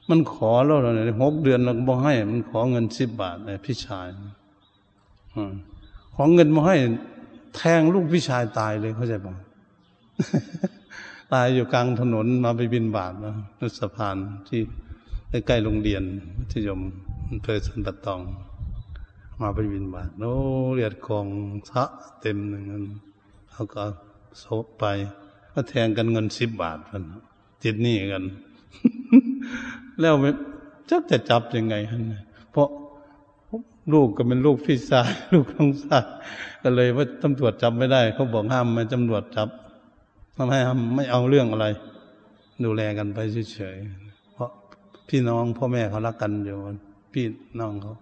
มันขอแล้วเนี่ยหกเดือนเราก็บอกให้มันขอเงินสิบบาทไอ้พี่ชายขอเงินมาให้แทงลูกพี่ชายตายเลยเข้าใจป่ะ ตายอยู่กลางถนนมาไปบิณฑบาตนะสะพานที่ใกล้ๆโรงเรียนมัธยมอำเภอสันป่าตองมาไปบิณฑบาตโอ้เลือดกองซะเต็มหนึ่งเขาก็โศกไปก็แทงกันเงินสิบบาทกันติดหนี้กัน แล้วไม่จับจะจับยังไงเพราะลูกก็เป็นลูกพี่ชายลูกน้องชายก็เลยว่าตำรวจจับไม่ได้เขาบอกห้ามไม่ตำรวจจับทำไมห้ามไม่เอาเรื่องอะไรดูแลกันไปเฉยๆเพราะพี่น้องพ่อแม่เขารักกันอยู่พี่น้องเขา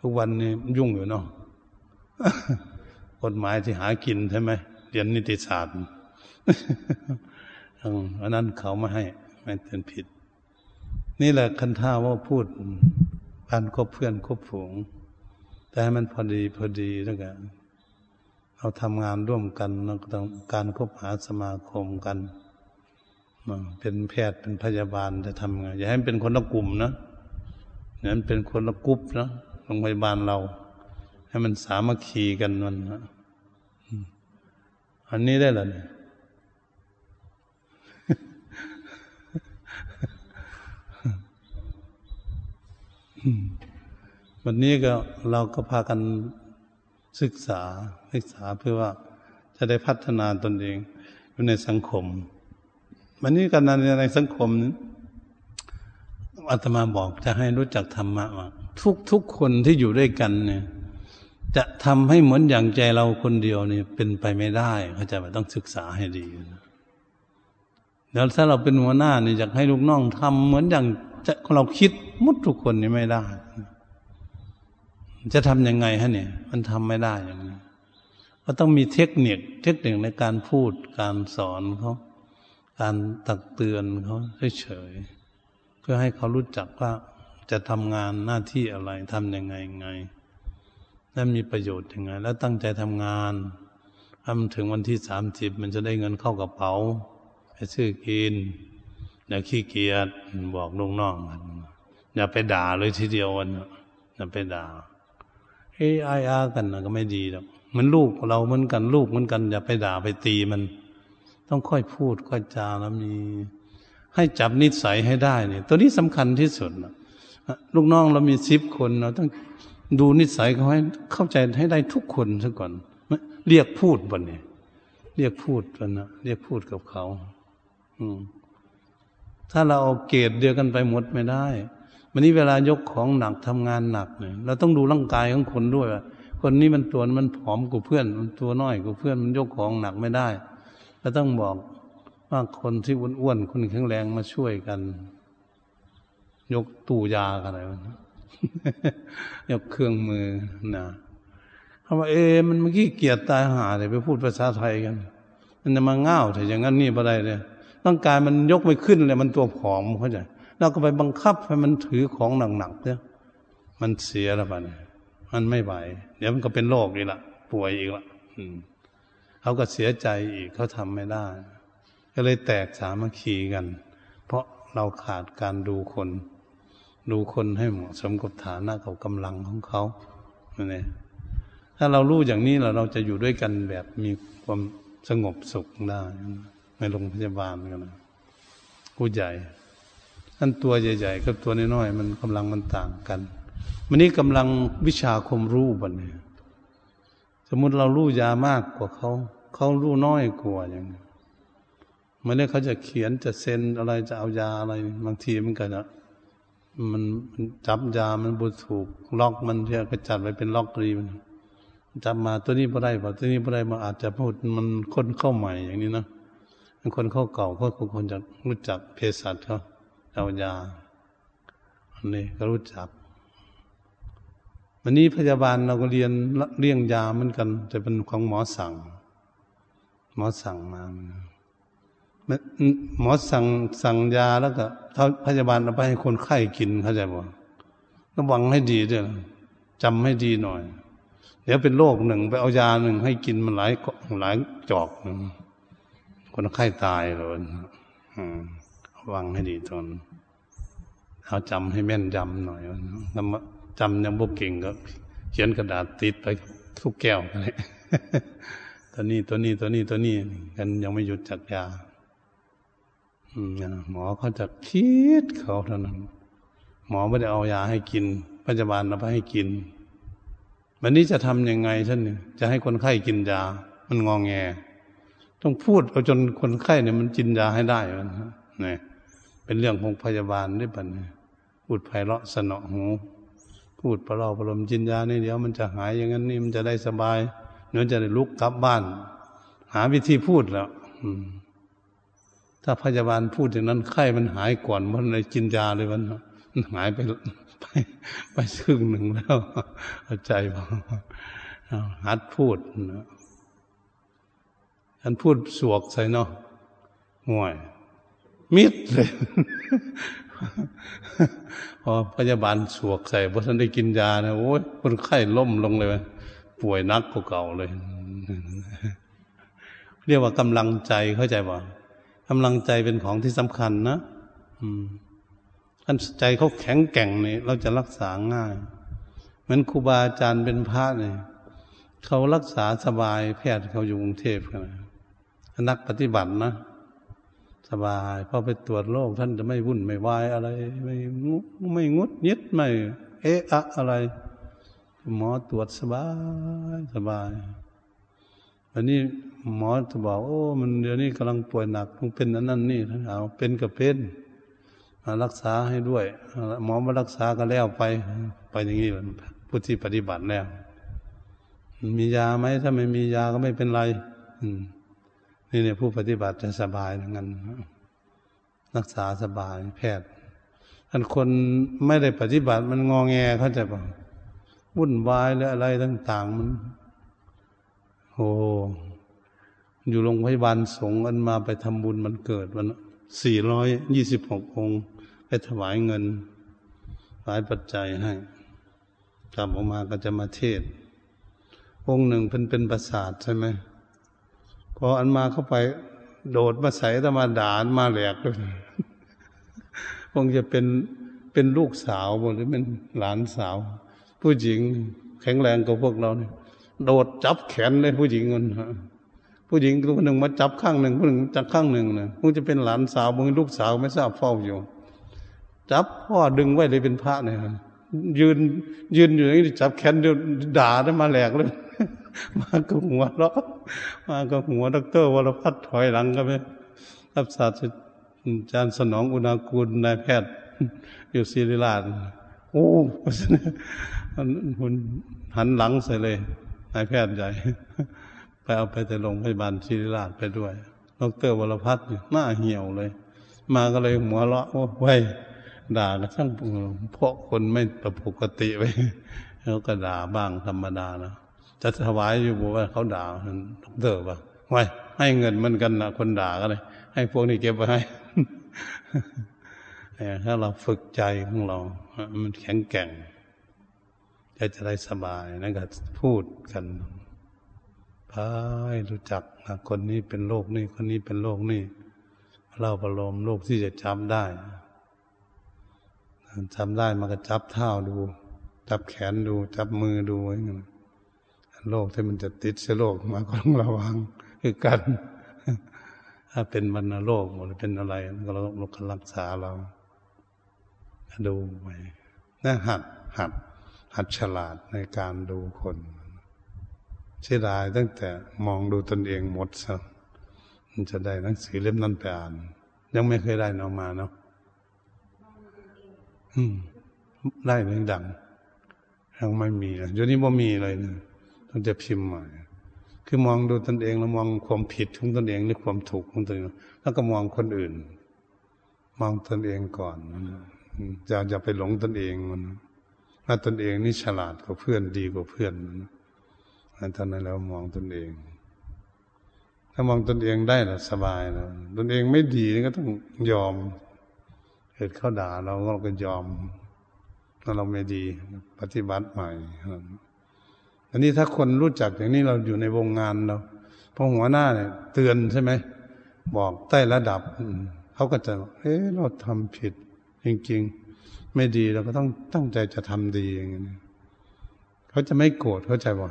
ทุกวันนี้ยุ่งอยู่เนาะ กฎหมายที่หากินใช่ไหมเรียนนิติศาสตร์ อันนั้นเขาไม่ให้ไม่เป็นผิดนี่แหละคันท่าว่าพูดการคบเพื่อนคบฝูงแต่ให้มันพอดีพอดีแล้วกันเราทำงานร่วมกันแล้วก็ต้องการคบหาสมาคมกันเป็นแพทย์เป็นพยาบาลจะทำไงอย่าให้มันเป็นคนละกลุ่มนะอย่าให้มันเป็นคนละกรุ๊ปนะโรงพยาบาลเราให้มันสามัคคีกันมันนะอันนี้ได้หรอเนี่ยวันนี้ก็เราก็พากันศึกษาศึกษาเพื่อว่าจะได้พัฒนาตนเองอยู่ในสังคมวันนี้การในสังคมอาตมาบอกจะให้รู้จักธรรมะว่าทุกๆคนที่อยู่ด้วยกันเนี่ยจะทำให้เหมือนอย่างใจเราคนเดียวนี่เป็นไปไม่ได้เข้าใจมั้ยต้องศึกษาให้ดีแล้วถ้าเราเป็นหัวหน้านี่อยากให้ลูกน้องทำเหมือนอย่างเราคิดมุดทุกคนนี่ไม่ได้ จะทำยังไงฮะเนี่ยมันทำไม่ได้อย่างนี้ก็ต้องมีเทคนิคเทคนิคในการพูดการสอนเขาการตักเตือนเขาเฉยๆเพื่อให้เขารู้จักว่าจะทำงานหน้าที่อะไรทำยังไงไงและมีประโยชน์ยังไงแล้วตั้งใจทำงานถ้ามันถึงวันที่สามสิบมันจะได้เงินเข้ากระเป๋าไปซื้อกินอย่าขี้เกียจบอกลูกน้องมันอย่าไปด่าเลยทีเดียววันอย่าไปด่าเอ้ยไอ้อากันก็ไม่ดีหรอกมันลูกเราเหมือนกันลูกเหมือนกันอย่าไปด่าไปตีมันต้องค่อยพูดค่อยจาแล้วมีให้จับนิสัยให้ได้เนี่ยตัวนี้สำคัญที่สุดลูกน้องเรามีสิบคนเราต้องดูนิสัยเขาให้เข้าใจให้ได้ทุกคนซะก่อนเรียกพูดวันนี้เรียกพูดวันนะเรียกพูดกับเขาอืมถ้าเราเอาเกรดเดียวกันไปหมดไม่ได้วันนี้เวลายกของหนักทำงานหนักเนี่ยเราต้องดูร่างกายของคนด้วยว่าคนนี้มันตัวมันผอมกว่าเพื่อนมันตัวน้อยกว่าเพื่อนมันยกของหนักไม่ได้เราต้องบอกว่าคนที่อ้วนๆคนแข็งแรงมาช่วยกันยกตู้ยาอะไรวะ ยกเครื่องมือนะเขาว่าเอมันมันขี้เกียจตายห่าเลยไปพูดภาษาไทยกันมันจะมาง่าวแต่อย่างนั้นนี่อะไรเลยร่างกายมันยกไม่ขึ้นเลยมันตัวผอมเข้าใจเราก็ไปบังคับให้มันถือของหนักๆเนี่ยมันเสียแล้วป่ะเนี่ยมันไม่ไหวเดี๋ยวมันก็เป็นโรคอีกละป่วยอีกละเขาก็เสียใจอีกเขาทำไม่ได้ก็เลยแตกสามัคคีกันเพราะเราขาดการดูคนดูคนให้เหมาะสมกับฐานะกับกำลังของเขาเนี่ยถ้าเรารู้อย่างนี้แล้วเราจะอยู่ด้วยกันแบบมีความสงบสุขได้ในโรงพยาบาลกันนะผู้ใหญ่ท่านตัวใหญ่ๆกับตัวน้อยๆมันกำลังมันต่างกันวันนี้กำลังวิชาความรู้บัดนี้สมมุติเรารู้ยามากกว่าเขาเขารู้น้อยกว่าอย่างนี้เมื่อเขาจะเขียนจะเซ็นอะไรจะเอายาอะไรบางทีมันก็นะมันจับยามันบ่ถูกล็อกมันเรียกก็จัดไว้เป็นล็อกรีมันจำมาตัวนี้บ่ได้บ่ตัวนี้บ่ได้มาอาจจะพูดมันคนเข้าใหม่อย่างนี้นะมันคนเข้าเก่าก็คนจะรู้จักเภสัชเขาเอายาอันนี้ก็รู้จักวันนี้พยาบาลเราก็เรียนเลี่ยงยาเหมือนกันแต่เป็นของหมอสั่งหมอสั่งมาหมอสั่งสั่งยาแล้วก็พยาบาลเอาไปให้คนไข้กินเข้าใจบ่ระวังให้ดีด้วยจำให้ดีหน่อยเดี๋ยวเป็นโรคหนึ่งไปเอายาหนึ่งให้กินมันหลายหลายจอกหนึ่งคนไข้ตายเลยระวังให้ดีตอนเอาจำให้แม่นยำหน่อยจำยังบ่เก่งก็เขียนกระดาษติดไปทุกแก้วอะไรตัวนี้ตัวนี้ตัวนี้ตัวนี้กันยังไม่หยุดจักยาหมอเขาจะคิดเขาเท่านั้นหมอไม่ได้เอายาให้กินพยาบาลเอาไปให้กินวันนี้จะทำยังไงท่านจะให้คนไข้กินยามันงอแงต้องพูดเอาจนคนไข้เนี่ยมันกินยาให้ได้เนี่ยเป็นเรื่องของพยาบาลด้วยปัญหาพูดไพเราะสนอหูพูดประหลอประโลมกินยานี่เดี๋ยวมันจะหายอย่างนั้นนี่มันจะได้สบายเดี๋ยวจะได้ลุกกลับบ้านหาวิธีพูดแล้วถ้าพยาบาลพูดอย่างนั้นไข้มันหายก่อนมันเลยกินยาเลยมันหายไปไปไปซึ่งหนึ่งแล้วเอาใจบอกหัดพูดนะท่านพูดสวกใส่เนาะห่วยมิดเลยพอพยาบาลสวกใส่เพราะท่านได้กินยานะโอ้ยคนไข้ล้มลงเลยป่วยนักกว่าเก่าเลยเรียกว่ากำลังใจเข้าใจป่ะกำลังใจเป็นของที่สำคัญนะท่านใจเขาแข็งแกร่งนี่เราจะรักษาง่ายเหมือนครูบาอาจารย์เป็นพระเนี่ยเขารักษาสบายแพทย์เขาอยู่กรุงเทพกันนักปฏิบัตินะสบายพอไปตรวจโรคท่านจะไม่วุ่นไม่วายอะไรไม่ไม่งดเย็ดไม่เอะอะอะไรหมอตรวจสบายสบายวันนี้หมอจะบอกโอ้มันเดี๋ยวนี้กำลังป่วยหนักต้องเป็นนั้นนั่นนี่ท่านเอาเป็นกับเป็นรักษาให้ด้วยหมอมารักษาก็แล้วไปไปอย่างนี้ผู้ที่ปฏิบัติแล้วมียาไหมถ้าไม่มียาก็ไม่เป็นไรนี่เนี่ยผู้ปฏิบัติจะสบายทั้งนั้นรักษาสบายแพทย์อันคนไม่ได้ปฏิบัติมันงอแงเข้าใจป่ะ วุ่นวายและอะไรต่างๆมันโอ้อยู่โรงพยาบาลสงฆ์อันมาไปทำบุญมันเกิดวันสี่ร้อยยี่สิบหกองค์ไปถวายเงินหลายปัจจัยให้กลับออกมาก็จะมาเทศองค์หนึ่งเป็นเป็นประสาทใช่ไหมพออันมาเข้าไปโดดมาใส่ตะมาด่ามาแหลกเลยคงจะเป็นเป็นลูกสาวหรือเป็นหลานสาวผู้หญิงแข็งแรงกว่าพวกเราเนี่ยโดดจับแขนเลยผู้หญิงคนผู้หญิงคนหนึ่งมาจับข้างหนึ่งผู้หนึ่งจับข้างหนึ่งนะคงจะเป็นหลานสาวบางลูกสาวไม่ทราบเฝ้าอยู่จับพ่อดึงไว้เลยเป็นพระเนี่ยยืนยืนอยู่อย่างนี้จับแขนเดี๋ยวด่าได้มาแหลกเลยมาก็หัวเราะมาก็หัวดร.วรพัฒน์ถอยหลังก็ไปรับศาสตราจารย์สนองอุณากูลนายแพทย์อยู่ศิริราชโอ้มันหันหลังใส่เลยนายแพทย์ใหญ่ไปเอาไปแต่โรงพยาบาลศิริราชไปด้วยดร.วรพัฒน์หน้าเหี่ยวเลยมาก็เลยหัวเราะโอ้ไว้ด่ากันทั้งพวกคนไม่ปกติไปแล้วก็ด่าบ้างธรรมดานะจะถวายอยู่บอกว่าเขาด่าดอกเตอร์ป่ะไว้ให้เงินมันกันนะคนด่าก็เลยให้พวกนี้เก็บไว้ให้ถ้าเราฝึกใจของเรามันแข็งแกร่งใจจะได้สบายนั่นก็พูดกันพายรู้จักนะคนนี้เป็นโรคนี่คนนี้เป็นโรคนี่เราประโลมโรคที่จะจำได้จำได้มันก็จับเท้าดูจับแขนดูจับมือดูอย่างเงี้ยโรคที่มันจะติดเชื้อโรคมาก็ต้องระวังคือกันถ้าเป็นวัณโรคหรือเป็นอะไรก็เราต้องรักษาเราดูไปน่าหัดหัดหัดฉลาดในการดูคนเสียดายตั้งแต่มองดูตนเองหมดซะมันจะได้หนังสือเล่มนั้นไปอ่านยังไม่เคยได้ออกมาเนาะอืมได้เรื่องดังยังไม่มีเลยเดี๋ยวนี้บ่มีเลยนะมันจะพิมพ์ใหม่คือมองดูตนเองแล้วมองความผิดของตนเองหรือความถูกของตนเองแล้วก็มองคนอื่นมองตนเองก่อนอย่าอย่าไปหลงตนเองมันถ้าตนเองนี่ฉลาดกว่าเพื่อนดีกว่าเพื่อนอันตอนนั้นแล้วมองตนเองถ้ามองตนเองได้ล่ะสบายแล้วตนเองไม่ดีก็ต้องยอมเหตุเขาด่าเราเราก็ยอมถ้าเราไม่ดีปฏิบัติใหม่อันนี้ถ้าคนรู้จักอย่างนี้เราอยู่ในวงงานเราพอหัวหน้าเนี่ยเตือนใช่ไหมบอกใต้ระดับเขาก็จะเอ๊ะเราทำผิดจริงๆไม่ดีเราก็ต้องตั้งใจจะทำดีอย่างนี้เขาจะไม่โกรธเข้าใจว่า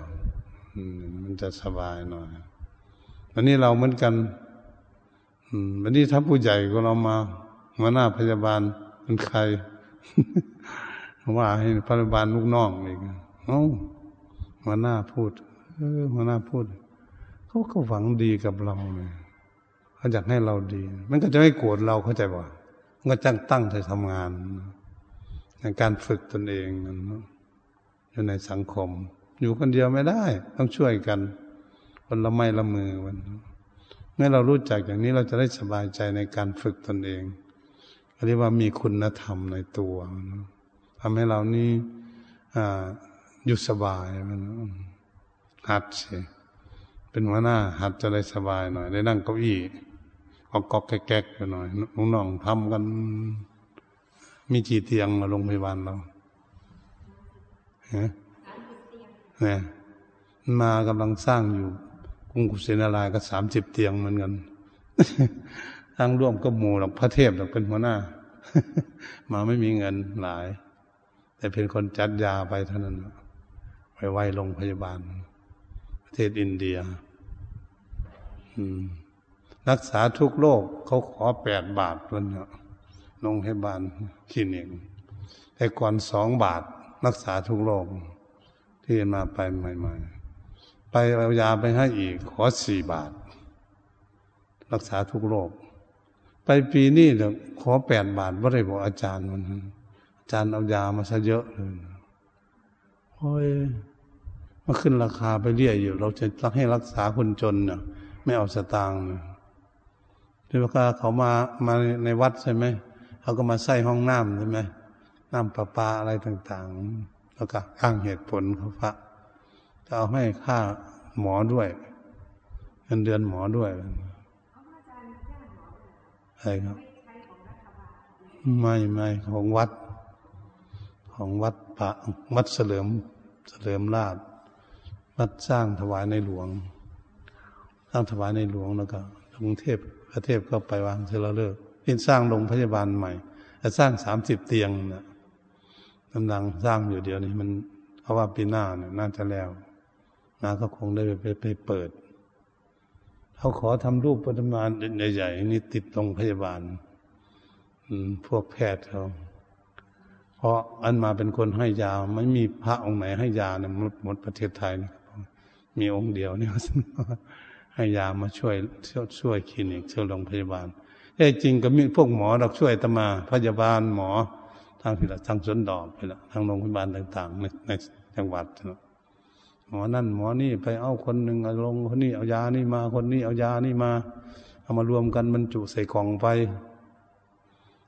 มันจะสบายหน่อยอันนี้เราเหมือนกันอันนี้ถ้าผู้ใหญ่ก็เรามาหัวหน้าพยาบาลเป็นใคร ว่าให้พยาบาลลูกน้องอีกเอ้าหัวหน้าพูดเออหัวหน้าพูดเขาก็หวังดีกับเราเลยเขาอยากให้เราดีมันก็จะไม่โกรธเราเข้าใจป่ะมันก็ตั้งตั้งใจทำงานในการฝึกตนเองอยู่ในสังคมอยู่คนเดียวไม่ได้ต้องช่วยกันคนละไม้ละมือวันเมื่อเรารู้จักอย่างนี้เราจะได้สบายใจในการฝึกตนเองเรียกว่ามีคุณธรรมในตัวทำให้เรานี่อ่าอยู่สบายมันหัดสิเป็นหัวหน้าหัดจะได้สบายหน่อยได้นั่งเก้าอี้ออกกอกแก๊กๆกันหน่อยน้องๆทำกันมีกี่เตียงมาโรงพยาบาลเราฮะเนี่ยมากำลังสร้างอยู่กรุงกุสินาราก็สามสิบเตียงเหมือนกันทางร่วมก็หมู่หลักพระเทพหลักเป็นหัวหน้ามาไม่มีเงินหลายแต่เป็นคนจัดยาไปเท่านั้นไปไว้โรงพยาบาลประเทศอินเดียรักษาทุกโรคเขาขอแปดบาทวันเนาะโรงพยาบาลคลินิกแต่ก่อนสองบาทรักษาทุกโรคที่มาไปใหม่ๆไปเอายาไปให้อีกขอสี่บาทรักษาทุกโรคไปปีนี้เดี๋ยวขอแปดบาทว่าได้บอกอาจารย์วันนั้นอาจารย์เอายามาซะเยอะเลยโอ้ยมาขึ้นราคาไปเรื่อยอยู่เราจะรักให้รักษาคนจนเนี่ยไม่เอาสตางค์ที่ว่าเขามามาในวัดใช่ไหมเขาก็มาใส่ห้องน้ำใช่ไหมน้ำประปาอะไรต่างๆเรา ประกาศอ้างเหตุผลเขาพระจะเอาให้ค่าหมอด้วยเงินเดือนหมอด้วยอะไรครับไม่ไม่ของวัดของวัดพระวัดเสลิมเสลิมราชวัดสร้างถวายในหลวงสร้างถวายในหลวงแล้วก็กรุงเทพกรุงเทพก็ไปวางเสร็จแล้วเลิกที่สร้างโรงพยาบาลใหม่จะสร้างสามสิบเตียงนะกำลังสร้างอยู่เดียวนี้มันเพราะว่าปีหน้าเนี่ยน่าจะแล้วน่าก็คงได้ไปไปเปิดเขาขอทำรูปประมาณใหญ่ๆนี่ติดโรงพยาบาลพวกแพทย์เขาเพราะอันมาเป็นคนให้ยาไม่มีพระองค์ไหนให้ยาเนี่ยหมดประเทศไทยมีองค์เดียวเนี่ยให้ยามาช่วยช่วยคลินิกช่วยโรงพยาบาลแท้จริงก็มีพวกหมอเราช่วยตมาพยาบาลหมอทางพิละทางสวนดอกพิละทางโรงพยาบาลต่างๆในในจังหวัดนะหมอนั่นหมอนี่ไปเอาคนหนึ่งเอาลงคนนี้เอายานี่มาคนนี้เอายานี่มาเอามารวมกันบรรจุใส่กล่องไป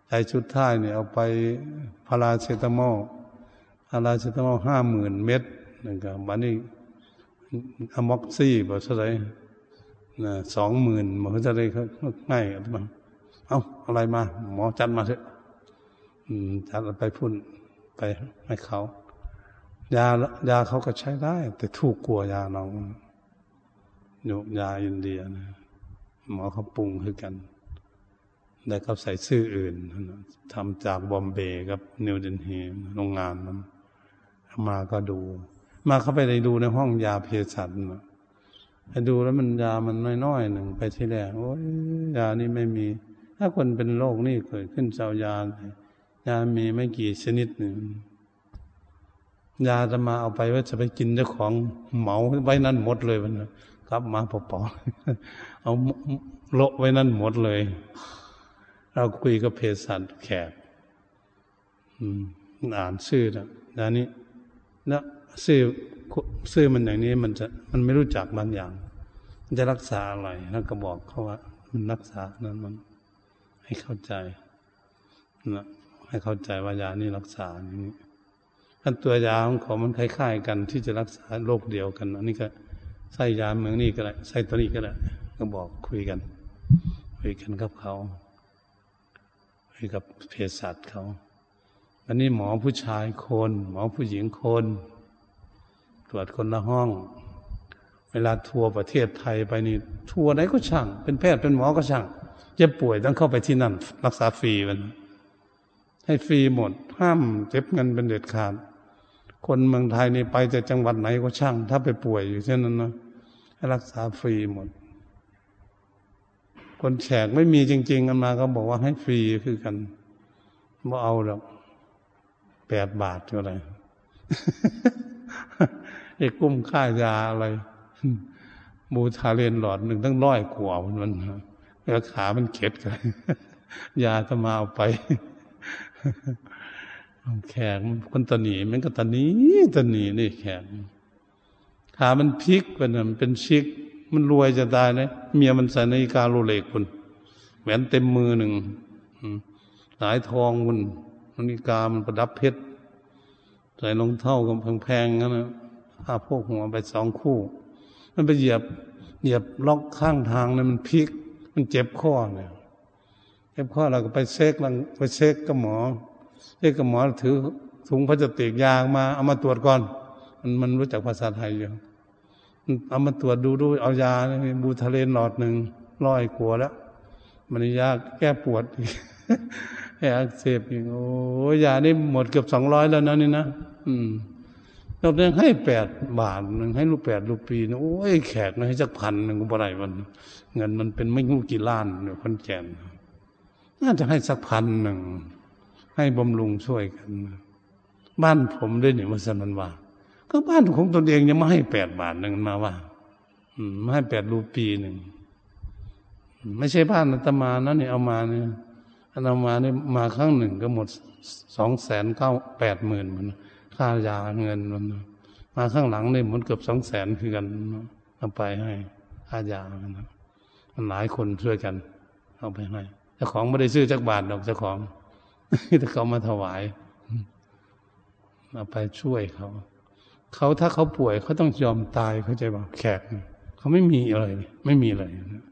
ไอ้ชุดท้ายเนี่ยเอาไปพาราเซตามอลพาราเซตามอลห้าหมื่นเม็ดนั่นก็บัดนี้อะม็อกซี่บ่เท่าไหร่นะสองหมื่นบ่เท่าไหร่ครับง่ายอัตมาเอาอะไรมาหมอจัดมาเถอะจัดไปพุ่นไปให้เขายายาเขาก็ใช้ได้แต่ถูกกลัวยาเราโยมยาอินเดียนะหมอเขาปรุงคือกันแต่เขาใส่ชื่ออื่นทำจากบอมเบย์กับนิวเดนฮีโรงงานนั้นมาก็ดูมาเข้าไปได้ดูในห้องยาเภสัชนะไปดูแล้วมันยามันน้อยๆหนึ่งไปที่แรกโอ้ยยานี่ไม่มีถ้าคนเป็นโรคนี่เกิดขึ้นเจ้ายายามีไม่กี่ชนิดหนึ่งยาจะมาเอาไปว่าจะไปกินเจ้าของเหมาไว้นั่นหมดเลยมันกลับมาเปล่าๆเอาโลไว้นั่นหมดเลยเราคุยกับเภสัชแขกอ่านชื่อนะยานี้นะชื่อชื่อมันอย่างนี้มันจะมันไม่รู้จักบางอย่างจะรักษาอะไรแล้วก็บอกเขาว่ามันรักษานั้นมันให้เข้าใจนะให้เข้าใจว่ายานี่รักษาอย่างนี้ถ้าตัวยาของเขามันคล้ายๆกันที่จะรักษาโรคเดียวกันอันนี้ก็ใส่ยาเมืองนี่ก็ได้ใส่ตัวนี้ก็ได้ก็บอกคุยกันคุยกันกับเขาคุยกับเภสัชเขาอันนี้หมอผู้ชายคนหมอผู้หญิงคนตรวจคนละห้องเวลาทัวร์ประเทศไทยไปนี่ทัวร์ไหนก็ช่างเป็นแพทย์เป็นหมอก็ช่างเจ็บป่วยต้องเข้าไปที่นั่นรักษาฟรีมันให้ฟรีหมดห้ามเจ็บเงินเป็นเด็ดขาดคนเมืองไทยนี่ไปจากจังหวัดไหนก็ช่างถ้าไปป่วยอยู่เช่นนั้นนะให้รักษาฟรีหมดคนแขกไม่มีจริงๆกันมาก็บอกว่าให้ฟรีคือกันไม่เอาหรอกแปดบาทอะไร ไอ้กุ้มค่ายาอะไรบูทาเรนหลอดหนึ่งตั้งร้อยกว่ามันแล้วขามันเข็ดกันยาจะมาเอาไปแขกคนตะหนีมันก็ตะหนีตะหนีนี่แขกขามันพลิกไปน่ะมันเป็นชิกมันรวยจะตายเลยเมียมันใส่นาฬิกาโรเล็กซ์คุณแหวนเต็มมือหนึ่งหลายทองคุณนาฬิกามันประดับเพชรใส่รองเท้ากับแพงๆงั้นนะผ้าโพกหัวไปสองคู่มันไปเหยียบเหยียบล็อกข้างทางเนี่ยมันพลิกมันเจ็บข้อเนี่ยเจ็บข้อเราก็ไปเช็คลังไปเช็คกับหมอเช็คกับหมอถือถุงพลาสติกยางมาเอามาตรวจก่อนมันมันรู้จักภาษาไทยอยู่เอามาตรวจดูดูเอายาบูทาเรนหลอดหนึ่งร้อยกว่าแล้วมันยาแก้ปวดแก้อักเสบอีกโอ้ยยานี่หมดเกือบสองร้อยแล้วนะนี่นะอืมเราเดินให้แปดบาทหนึ่งให้รูปแปดรูปปีนะโอ้ยแขกนะให้สักพันหนึ่งก็บ่ได้มันเงินมันเป็นไม่รู้กี่ล้านเนี่ยคนแก่น่าจะให้สักพันหนึ่งให้บำรุงช่วยกันบ้านผมด้วยเนี่ยว่าสันมันว่าก็บ้านของตนเองยังไม่ให้แปดบาทหนึ่งมาว่าไม่ให้แปดรูปปีหนึ่งไม่ใช่บ้านอาตมานะเนี่ยเอามาเนี่ยอาตมาเนี่ยมาครั้งหนึ่งก็หมดสองแสนเก้าแปดหมื่นมันค่ายาเงินมันมาข้างหลังนี่มันเกือบสองแสนคือกันเอาไปให้ค่ายามันมันหลายคนช่วยกันเอาไปให้เจ้าของไม่ได้ซื้อจักบาทดอกเจ้าของที่เขามาถวาย มาไปช่วยเขาเขาถ้าเขาป่วยเขาต้องยอมตายเข้าใจป่ะแขกเขาไม่มีอะไรไม่มีอะไรนะ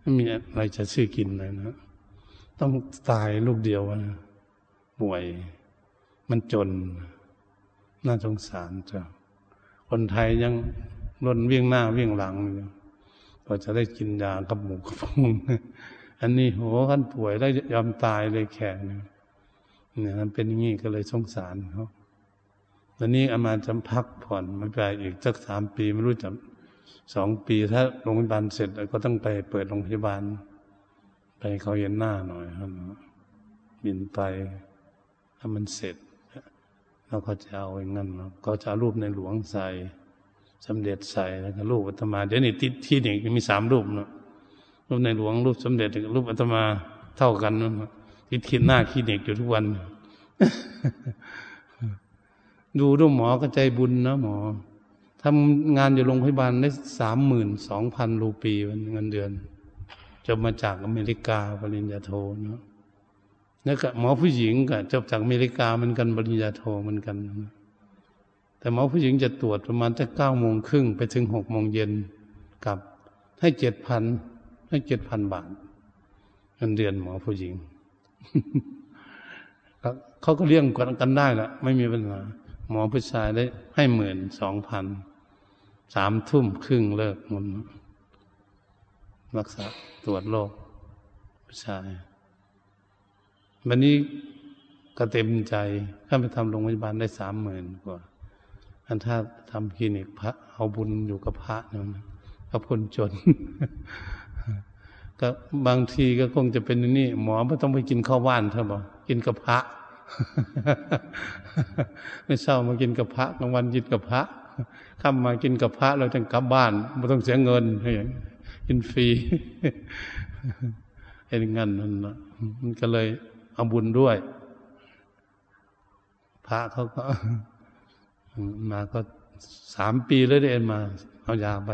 ไม่มีอะไรจะซื้อกินเลยนะต้องตายลูกเดียวนะป่วยมันจนน่าสงสารจ้ะคนไทยยังล้นเวียงหน้าเวียงหลังก็จะได้กินยากับหมูกับพงอันนี้โหท่านป่วยได้ยอมตายเลยแขกเนี่ยมันเป็นอย่างนี้ก็เลยสงสารเขาตอนนี้อามาจำพักผ่อนไม่ไปอีกสักสามปีไม่รู้จะสองปีถ้าโรงพยาบาลเสร็จก็ต้องไปเปิดโรงพยาบาลไปเขาเย็นหน้าหน่อยครับบินไปถ้ามันเสร็จเราก็จะเอาอย่างนั้นเราก็จะเอารูปในหลวงใส่สมเด็จใส่แล้วก็รูปอาตมาเดี๋ยวนี้ติดที่นี่มีสามรูปนะรูปในหลวงรูปสมเด็จรูปอาตมาเท่ากันนะติดที่หน้าคลินิกอยู่ทุกวันดูดูหมอก็ใจบุญนะหมอทำงานอยู่โรงพยาบาลได้สามหมื่นสองพันรูปีเงินเดือนจบมาจากอเมริกาปริญญาโทนะแล้วก็หมอผู้หญิงก็จบจากอเมริกาเหมือนกันปริญญาโทเหมือนกันแต่หมอผู้หญิงจะตรวจประมาณตั้งเก้าโมงครึ่งไปถึงหกโมงเย็นกลับให้เจ็ดพันให้เจ็ดพันบาทเงินเดือนหมอผู้หญิง เขาก็เลี้ยงกันได้ละไม่มีปัญหาหมอผู้ชายได้ให้หมื่นสองพันสามทุ่มครึ่งเลิกหมดรักษาตรวจโรคผู้ชายวันนี้ก็เต็มใจข้าไปทำโรงพยาบาลได้สามหมื่นกว่าอันถ้าทำคลินิกพระเอาบุญอยู่กับพระเนี่ยกับคนจน ก็บางทีก็คงจะเป็นนี่หมอไม่ต้องไปกินข้าวว่านเท่าบ่กินกับพระ ไม่เศร้ามากินกับพระกลางวันกินกับพระค่ำมากินกับพระเราต้องกลับบ้านไม่ต้องเสียเงินอย่างกินฟรี ไอ้งั้นนั่นนะมันก็เลยเอาบุญด้วยพระเขาก็ มาก็สามปีแล้วได้มาเอายาไป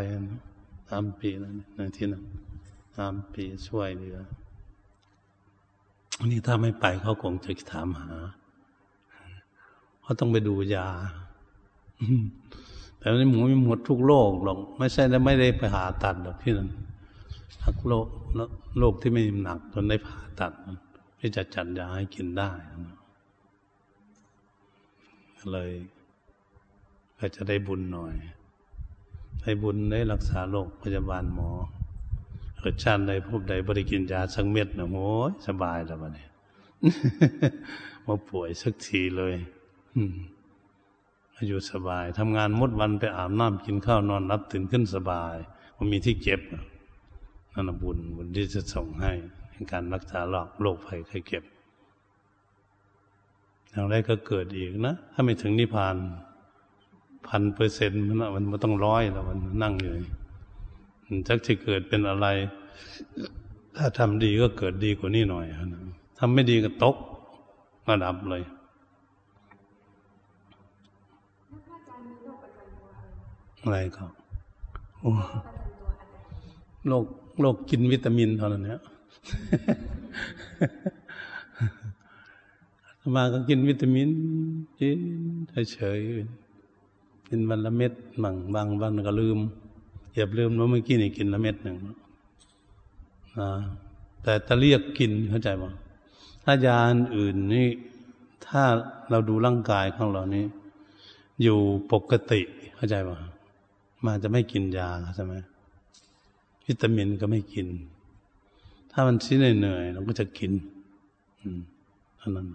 สามปีแล้วในที่นั้นสามปีช่วยเหลือนี่ถ้าไม่ไปเขาคงจะถามหาเขาต้องไปดูยา แต่ในหมูไม่หมดทุกโรคหรอกไม่ใช่แล้วไม่ได้ไปหาตัดหรอกที่นั่นทักโรคโรคที่ไม่หนักจนได้ผ่าตัดที่จะจัดยาให้กินได้เลยก็จะได้บุญหน่อยได้บุญได้รักษาโรคพยาบาลหมอเกิดชาติใดพบใดบริกินยาสังเม็ดนะโอ้ยสบายแล้วบัดนี้ มาป่วยสักทีเลยอายุสบายทำงานหมดวันไปอาบน้ำกินข้าวนอนรับตื่นขึ้นสบายมันมีที่เก็บนั่นบุญบุญที่จะส่งให้ในการรักษาโรคโรคภัยไข้เจ็บอย่างไรก็เกิดอีกนะถ้าไม่ถึงนิพพานพันเปอร์เซ็นต์มันมันมันต้องร้อยแล้วมันนั่งอยู่จักจะเกิดเป็นอะไรถ้าทำดีก็เกิดดีกว่านี้หน่อยทำไม่ดีก็ตกระดับเลยอะไรครับโอ้โรคโรคกินวิตามินเท่านั้นเนี่ยมาก็กินวิตามินกินเฉยๆกินวันละเม็ดมั่งบางวันก็ลืมอย่าลืมว่าเมื่อกี้นี่กินละเม็ดหนึ่งนะแต่ถ้าเรียกกินเข้าใจป่ะถ้ายาอื่นนี่ถ้าเราดูร่างกายของเรานี่อยู่ปกติเข้าใจป่ะมาจะไม่กินยาใช่ไหมวิตามินก็ไม่กินถ้ามันชิ้นเหนื่อยเราก็จะกินอันนั้น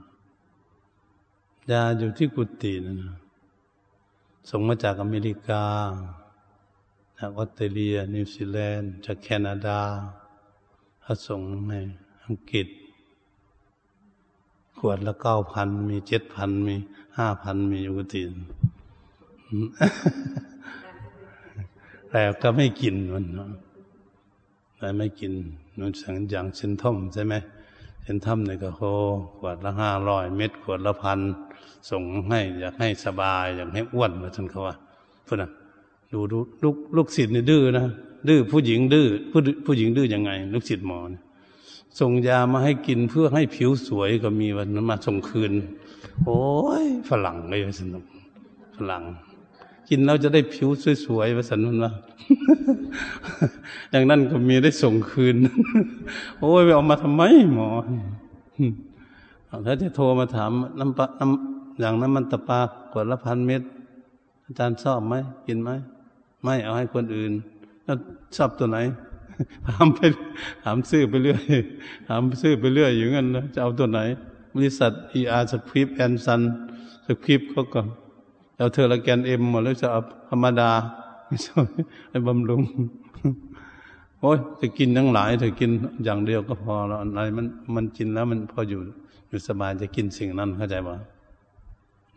ยาอยู่ที่กุฏินะส่งมาจากอเมริกาจากออสเตรเลียนิวซีแลนด์จากแคนาดาถ้าส่งในอังกฤษขวดละเก้าพันมีเจ็ดพันมีห้าพันมีอยู่กุฏิ แต่ก็ไม่กินมันแต่ไม่กินนั่นอย่างเช่นท่อมใช่ไหมเห็นถ้ำในกระโคขวดละห้าร้อยเม็ดขวดละพันส่งให้อยากให้สบายอยากให้อ้วนมาท่านเขาว่าพูดนะดูดูลูกลูกศิษย์นี่ดื้อนะดื้อผู้หญิงดื้อผู้ผู้หญิงดื้อยังไงลูกศิษย์หมอส่งยามาให้กินเพื่อให้ผิวสวยก็มีวันนั้นมาส่งคืน โอ้ยฝรั่งเลยว่าสันฝรั่งกินแล้วจะได้ผิวสวยๆว่าสันมันว่าอย่างนั้นก็มีได้ส่งคืนโอ้ยไปเอามาทำไมหมอถ้าจะโทรมาถามน้ำปลาน้ำอย่างน้ำมันตะปากว่าละพันเม็ดอาจารย์ชอบไหมกินไหมไม่เอาให้คนอื่นแล้วชอบตัวไหนถามไปถามซื้อไปเรื่อยถามซื้อไปเรื่อยอย่างนั้นนะจะเอาตัวไหนบริษัท อี อาร์ Script and Son Script เขาก็เอาเทอราแกน เอ็ม มาแล้วจะเอาธรรมดาไม่ใช่ไอ้บำรุงโอ้ยจะกินทั้งหลายเธอกินอย่างเดียวก็พอแล้วอะไรมันมันกินแล้วมันพออยู่อยู่สบายจะกินสิ่งนั้นเข้าใจป่ะ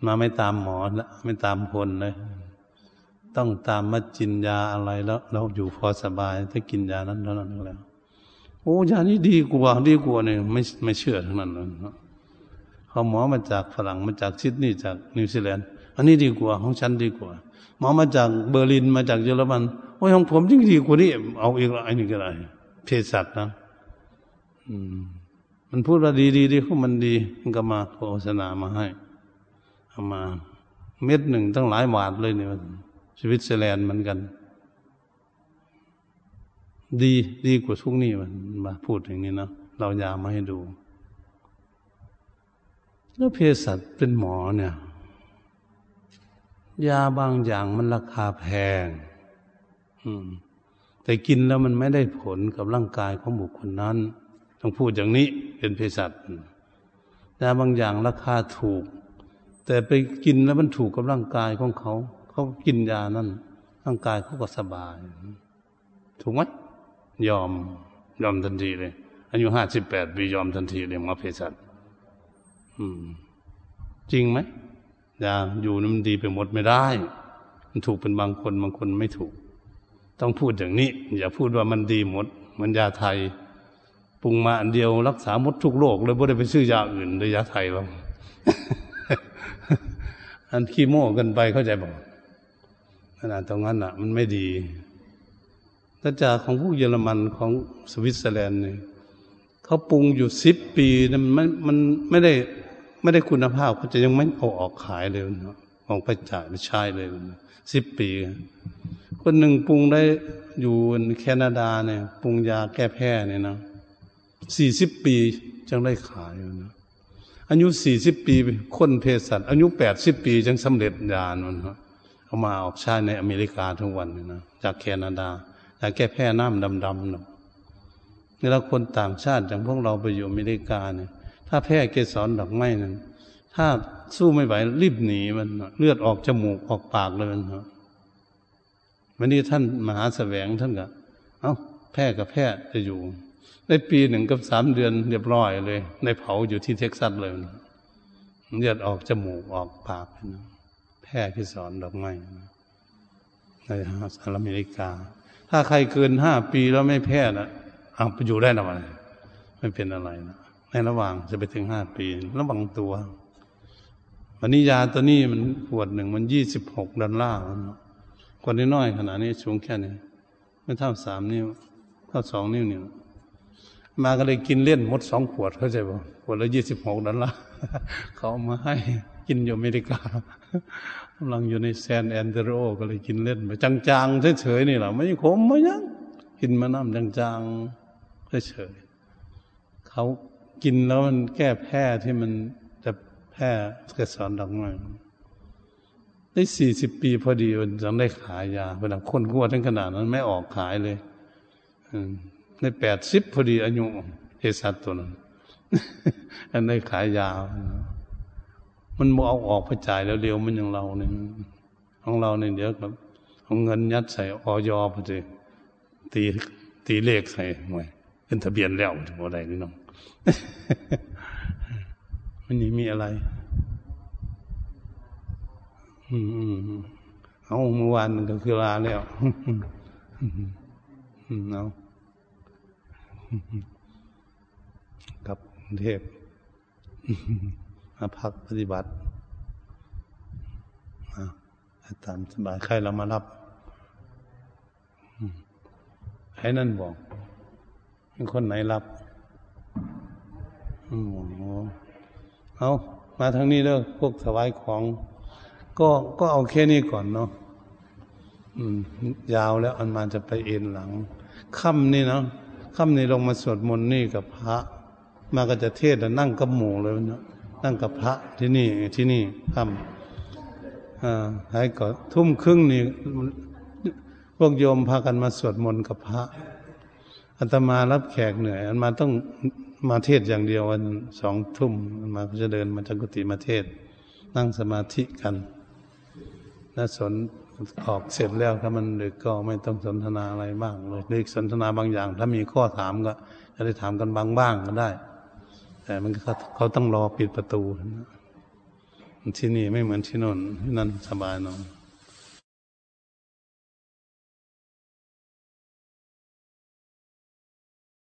มาไม่ตามหมอแล้วไม่ตามคนเลยต้องตามมากินยาอะไรแล้วเราอยู่พอสบายถ้ากินยานั้นเท่านั้นแล้วโอ้ยานี้ดีกว่าดีกว่าเนี่ยไม่ไม่เชื่อทั้งนั้นเลยเขาหมอมาจากฝรั่งมาจากซิดนีย์จากนิวซีแลนด์อันนี้ดีกว่าของฉันดีกว่าหมอมาจากเบอร์ลินมาจากเยอรมันโอ้ยของผมยิ่งดีกว่านี้เอาอีกละอันนี้ก็ได้เภสัชนะอืมมันพูดว่าดีๆดีเขามันดีมันก็มาโฆษณามาให้เอามาเม็ดหนึ่งตั้งหลายบาทเลยเนี่ยสวิตเซอร์แลนด์เหมือนกันดีดีกว่าทุกนี่มันมาพูดอย่างนี้นะเรายามาให้ดูแล้วเภสัชเป็นหมอเนี่ยยาบางอย่างมันราคาแพงแต่กินแล้วมันไม่ได้ผลกับร่างกายของบุคคลนั้นต้องพูดอย่างนี้เป็นเภสัชยาบางอย่างราคาถูกแต่ไปกินแล้วมันถูกกับร่างกายของเขาเขากินยานั้นร่างกายเขาก็สบายถูกไหมยอมยอมทันทีเลยอายุห้าสิบแปดปียอมทันทีเลยหมอเภสัชจริงไหมยาอยู่นั้นมันดีไปหมดไม่ได้มันถูกเป็นบางคนบางคนไม่ถูกต้องพูดอย่างนี้อย่าพูดว่ามันดีหมดมันยาไทยปรุงมาอันเดียวรักษาหมดทุกโรคเลยไม่ได้ไปซื้อยาอื่นเลยยาไทยเรา อันขี้โม้กันไปเข้าใจบ่ขนาดตรงนั้นอ่ะมันไม่ดีแต่จากของพวกเยอรมันของสวิตเซอร์แลนด์เนี่ยเขาปรุงอยู่สิบปีมันไม่มันไม่ได้ไม่ได้คุณภาพเขาจะยังไม่เอาออกขายเลยนะออกไปจ่ายไปใช้เลยสิบปีคนหนึ่งปรุงได้อยู่แคนาดาเนี่ยปรุงยาแก้แพ้เนี่ยนะสี่สิบปีจึงได้ขายนะอายุสี่สิบปีคนเภสัชอายุแปดสิบปีจึงสำเร็จยานั่นฮะเอามาออกใช้ในอเมริกาทุกวันเลยนะจากแคนาดาอยากแก้แพ้น้ำดำๆเนาะนี่เราคนต่างชาติอย่างพวกเราไปอยู่อเมริกาเนี่ยถ้าแพ้เกสรดอกไม้นั้นถ้าสู้ไม่ไหวรีบหนีมันเลือดออกจมูกออกปากเลยมันฮะวันนี้ท่านมหาแสวงท่านก็เอ้าแพ้กับแพ้จะอยู่ได้ปีหนึ่งกับสามเดือนเรียบร้อยเลยในเผาอยู่ที่เท็กซัสเลยนะเลือดออกจมูกออกปากนะแพ้เกสรดอกไม้นะในสหรัฐอเมริกาถ้าใครเกินห้าปีแล้วไม่แพ้นะอ้าวอยู่ได้นะวะไม่เป็นอะไรนะในระหว่างจะไปถึงห้าปีระวังตัววันนี้ยาตัวนี้มันขวดหนึ่งมันยี่สิบหกดอลลาร์ขวดน้อยขนาดนี้สูงแค่นี้ไม่เท่าสามนิ้วเท่าสองนิ้วเนี่ยมาก็เลยกินเล่นหมดสองขวดเข้าใจป่ะขวดละยี่สิบหกดอลลาร์เขาเอามาให้กินอยู่อเมริกากำลังอยู่ในแซนแอนเดโรก็เลยกินเล่นไปจางๆเฉยๆนี่แหละไม่ขมไม่ยังกินมาน้ำจางๆเฉยๆเขากินแล้วมันแก้แพ้ที่มันจะแพ้เกสรดอกไม้ได้สี่สิบปีพอดีมันถึงได้ขายยาเวลาคนกลัวทั้งขนาดนั้นไม่ออกขายเลยในแปดสิบพอดีอายุเภสัชตัวนั้นอันได้ขายยามันบ่เอาออกไปจ่ายแล้วเร็วมันอย่างเราเนี่ยของเราเนี่ยเดี๋ยวกับเอาเงินยัดใส่ออยพอดีตีตีเลขใส่หน่อยเป็นทะเบียนแล้วถึงอะไรนี่น้องมันนี่มีอะไรอืมๆเอาเมื่อวานมันก็คือลาแล้วอืมเอากับกรุงเทพมาพักปฏิบัติอ่ะตามสบายใครเรามารับใครนั่นบอกเป็นคนไหนรับโอ้โหเอา มาทางนี้เลิกพวกถวายของก็ก็เอาแค่นี้ก่อนเนาะอืมยาวแล้วอันมาจะไปเอ็นหลังค่ำนี่เนาะค่ำนี่ลงมาสวดมนต์นี่กับพระมาก็จะเทศแล้วนั่งกับหมู่เลยเนาะนั่งกับพระที่นี่ที่นี่ค่ำอ่าให้ก็ทุ่มครึ่งนี่พวกโยมพากันมาสวดมนต์กับพระอาตมารับแขกเหนื่อยอาตมาต้องมาเทศอย่างเดียววันสองทุ่มอาตมาก็จะเดินมาจากกุฏิมาเทศนั่งสมาธิกันและสนออกเสร็จแล้วถ้ามันดึกก็ไม่ต้องสนทนาอะไรบ้างเลยดึกสนทนาบางอย่างถ้ามีข้อถามก็จะได้ถามกันบ้างๆก็ได้แต่มันเขาต้องรอปิดประตูที่นี่ไม่เหมือนที่โน่นที่นั่นสบายหน่อย